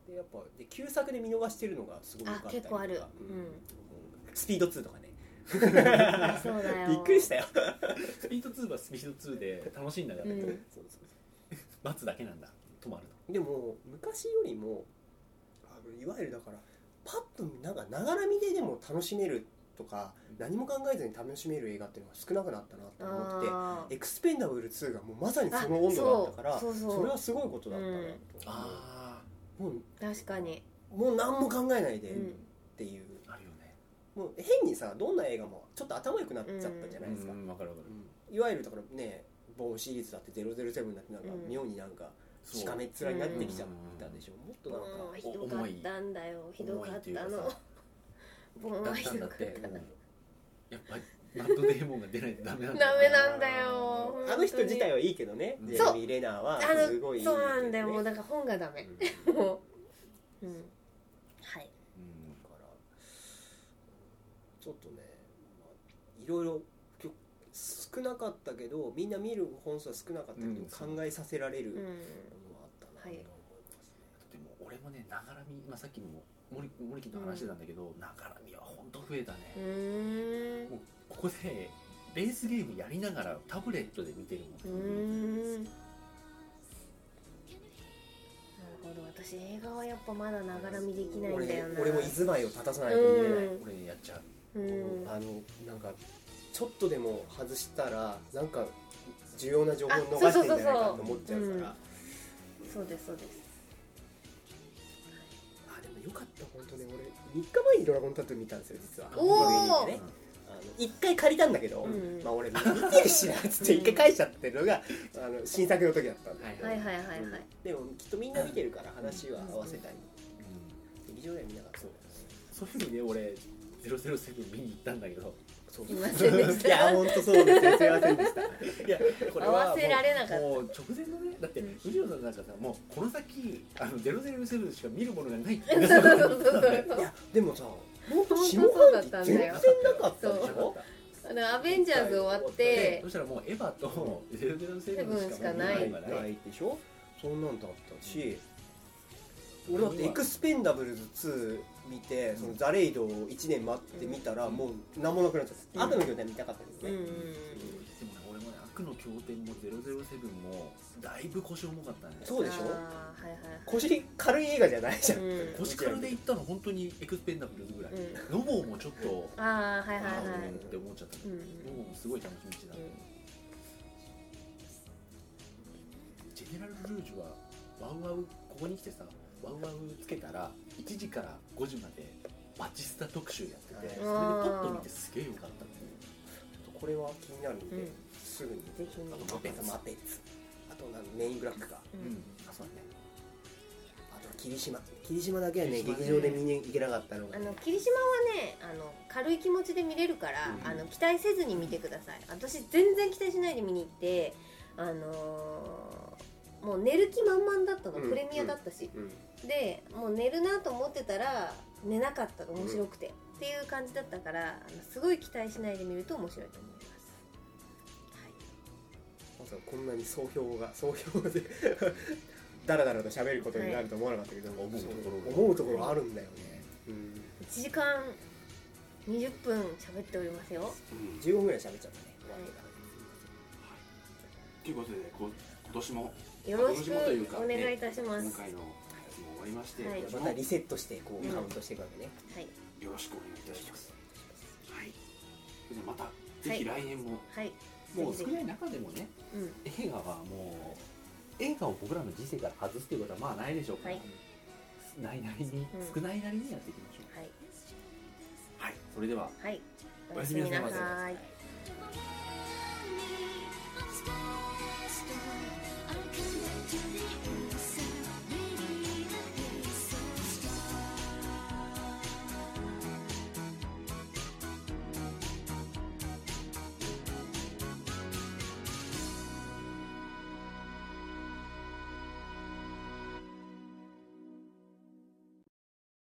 うん、でやっぱで旧作で見逃してるのがすごい良かったりとか、あ、結構ある、うん、スピード2とかねそうだよ、びっくりしたよスピード2はスピード2で楽しいんだから、うん、そうそう待つだけなんだ、止まる。でも昔よりもあのいわゆるだからパッとなんかながら見ででも楽しめるとか、何も考えずに楽しめる映画っていうのが少なくなったなと思ってて、エクスペンダブル2がもうまさにその温度だったから、 それはすごいことだったなと、うん、あ、もう確かにもう何も考えないでっていう、うん、あるよね、もう変にさ、どんな映画もちょっと頭良くなっちゃったじゃないですか。うん、分かる分かる。いわゆるだからね、某シリーズだって007になってなんか妙になんかしかめっ面になってきちゃったでしょ。もっとなんかひどかったんだよ。ひどかったの。ボンはひどかった。やっぱりマットデーモンが出ないとダメなんだよ。ダメなんだよ。あの人自体はいいけどね。ジェレミー・レナーはすごいいい、ね。そうなんだよ。もうなんか本がダメ。もう、うん、はい。ちょっとね、いろいろ少なかったけど、みんな見る本数は少なかったけど、考えさせられるものはあったなと思いますね。でも俺もね、ながらみ、まあ、さっきもモリキンと話してたんだけど、ながらみは本当増えたね。もうここでレースゲームやりながらタブレットで見てるもん。なるほど、私映画はやっぱまだながらみできないんだよな。俺も居住まいを立たさないといけない。俺やっちゃう。うん、なんかちょっとでも外したらなんか重要な情報を逃してんじゃないかと思っちゃうから。そうですそうです。あ、でもよかった。本当ね、俺3日前にドラゴンタトゥー見たんですよ、実は。お、ね、1回借りたんだけど、まあ、俺見てるしなっつって1回返しちゃってるのが新作の時だったんだけど、はいはいはいはい、でもきっとみんな見てるから話は合わせたい。劇場では見なかった。そういうのね、俺007見に行ったんだけど、そうです。いや、本当そうですよ。すいませんでした。いや、これは合わせられなかった。もう直前のね、だって藤野さんなんかさ、もうこの先007しか見るものがないって言ってたんだよ。いや、でもさ、本当下半期全然なかったでしょ。アベンジャーズ終わって、そしたらもうエヴァと007しかないでしょ。そんなんだったし。俺だってエクスペンダブルズ2見て、そのザレイドを1年待って見たら、もう何もなくなっちゃった。悪の経典見たかったけどね。でもね、俺もね、悪の経典も007もだいぶ腰重かったね。そうでしょ。はいはい、腰軽い映画じゃないじゃん。腰軽でいったの本当にエクスペンダブルズぐらい。ノボーもちょっとああはいはいはいって思っちゃった。ノボーもすごい楽しみにしてた。ジェネラルルージュはワウワウここに来てさ。ワウワウつけたら1時から5時までバチスタ特集やってて、それでポッと見てすげえよかったんですよ。ちょっとこれは気になるんで、すぐに。あとマペツ、あとメインブラックが、あ、そうだね。あと霧島だけはね、劇場で見に行けなかったのが、霧島はね、軽い気持ちで見れるから、期待せずに見てください。私全然期待しないで見に行って、もう寝る気満々だったの、プレミアだったし、でもう寝るなと思ってたら寝なかったの、面白くて、っていう感じだったから、すごい期待しないで見ると面白いと思います。はい、まさかこんなに総評でダラダラと喋ることになると思わなかったけど、はい、思うところあるんだよね。1時間20分喋っておりますよ。15分ぐらい喋っちゃったね。ということで、今年もよろしくお願いいたします。今回のやつも終わりまして、はい、またリセットしてこうカウントしていくわけね。はい、よろしくお願いいたします。はい。またぜひ来年も、はい、もう少ない中でもね、映画はもう映画を僕らの人生から外すということはまあないでしょうから、少ないなりにやっていきましょう。はい。はい、それでは、おやすみなさい。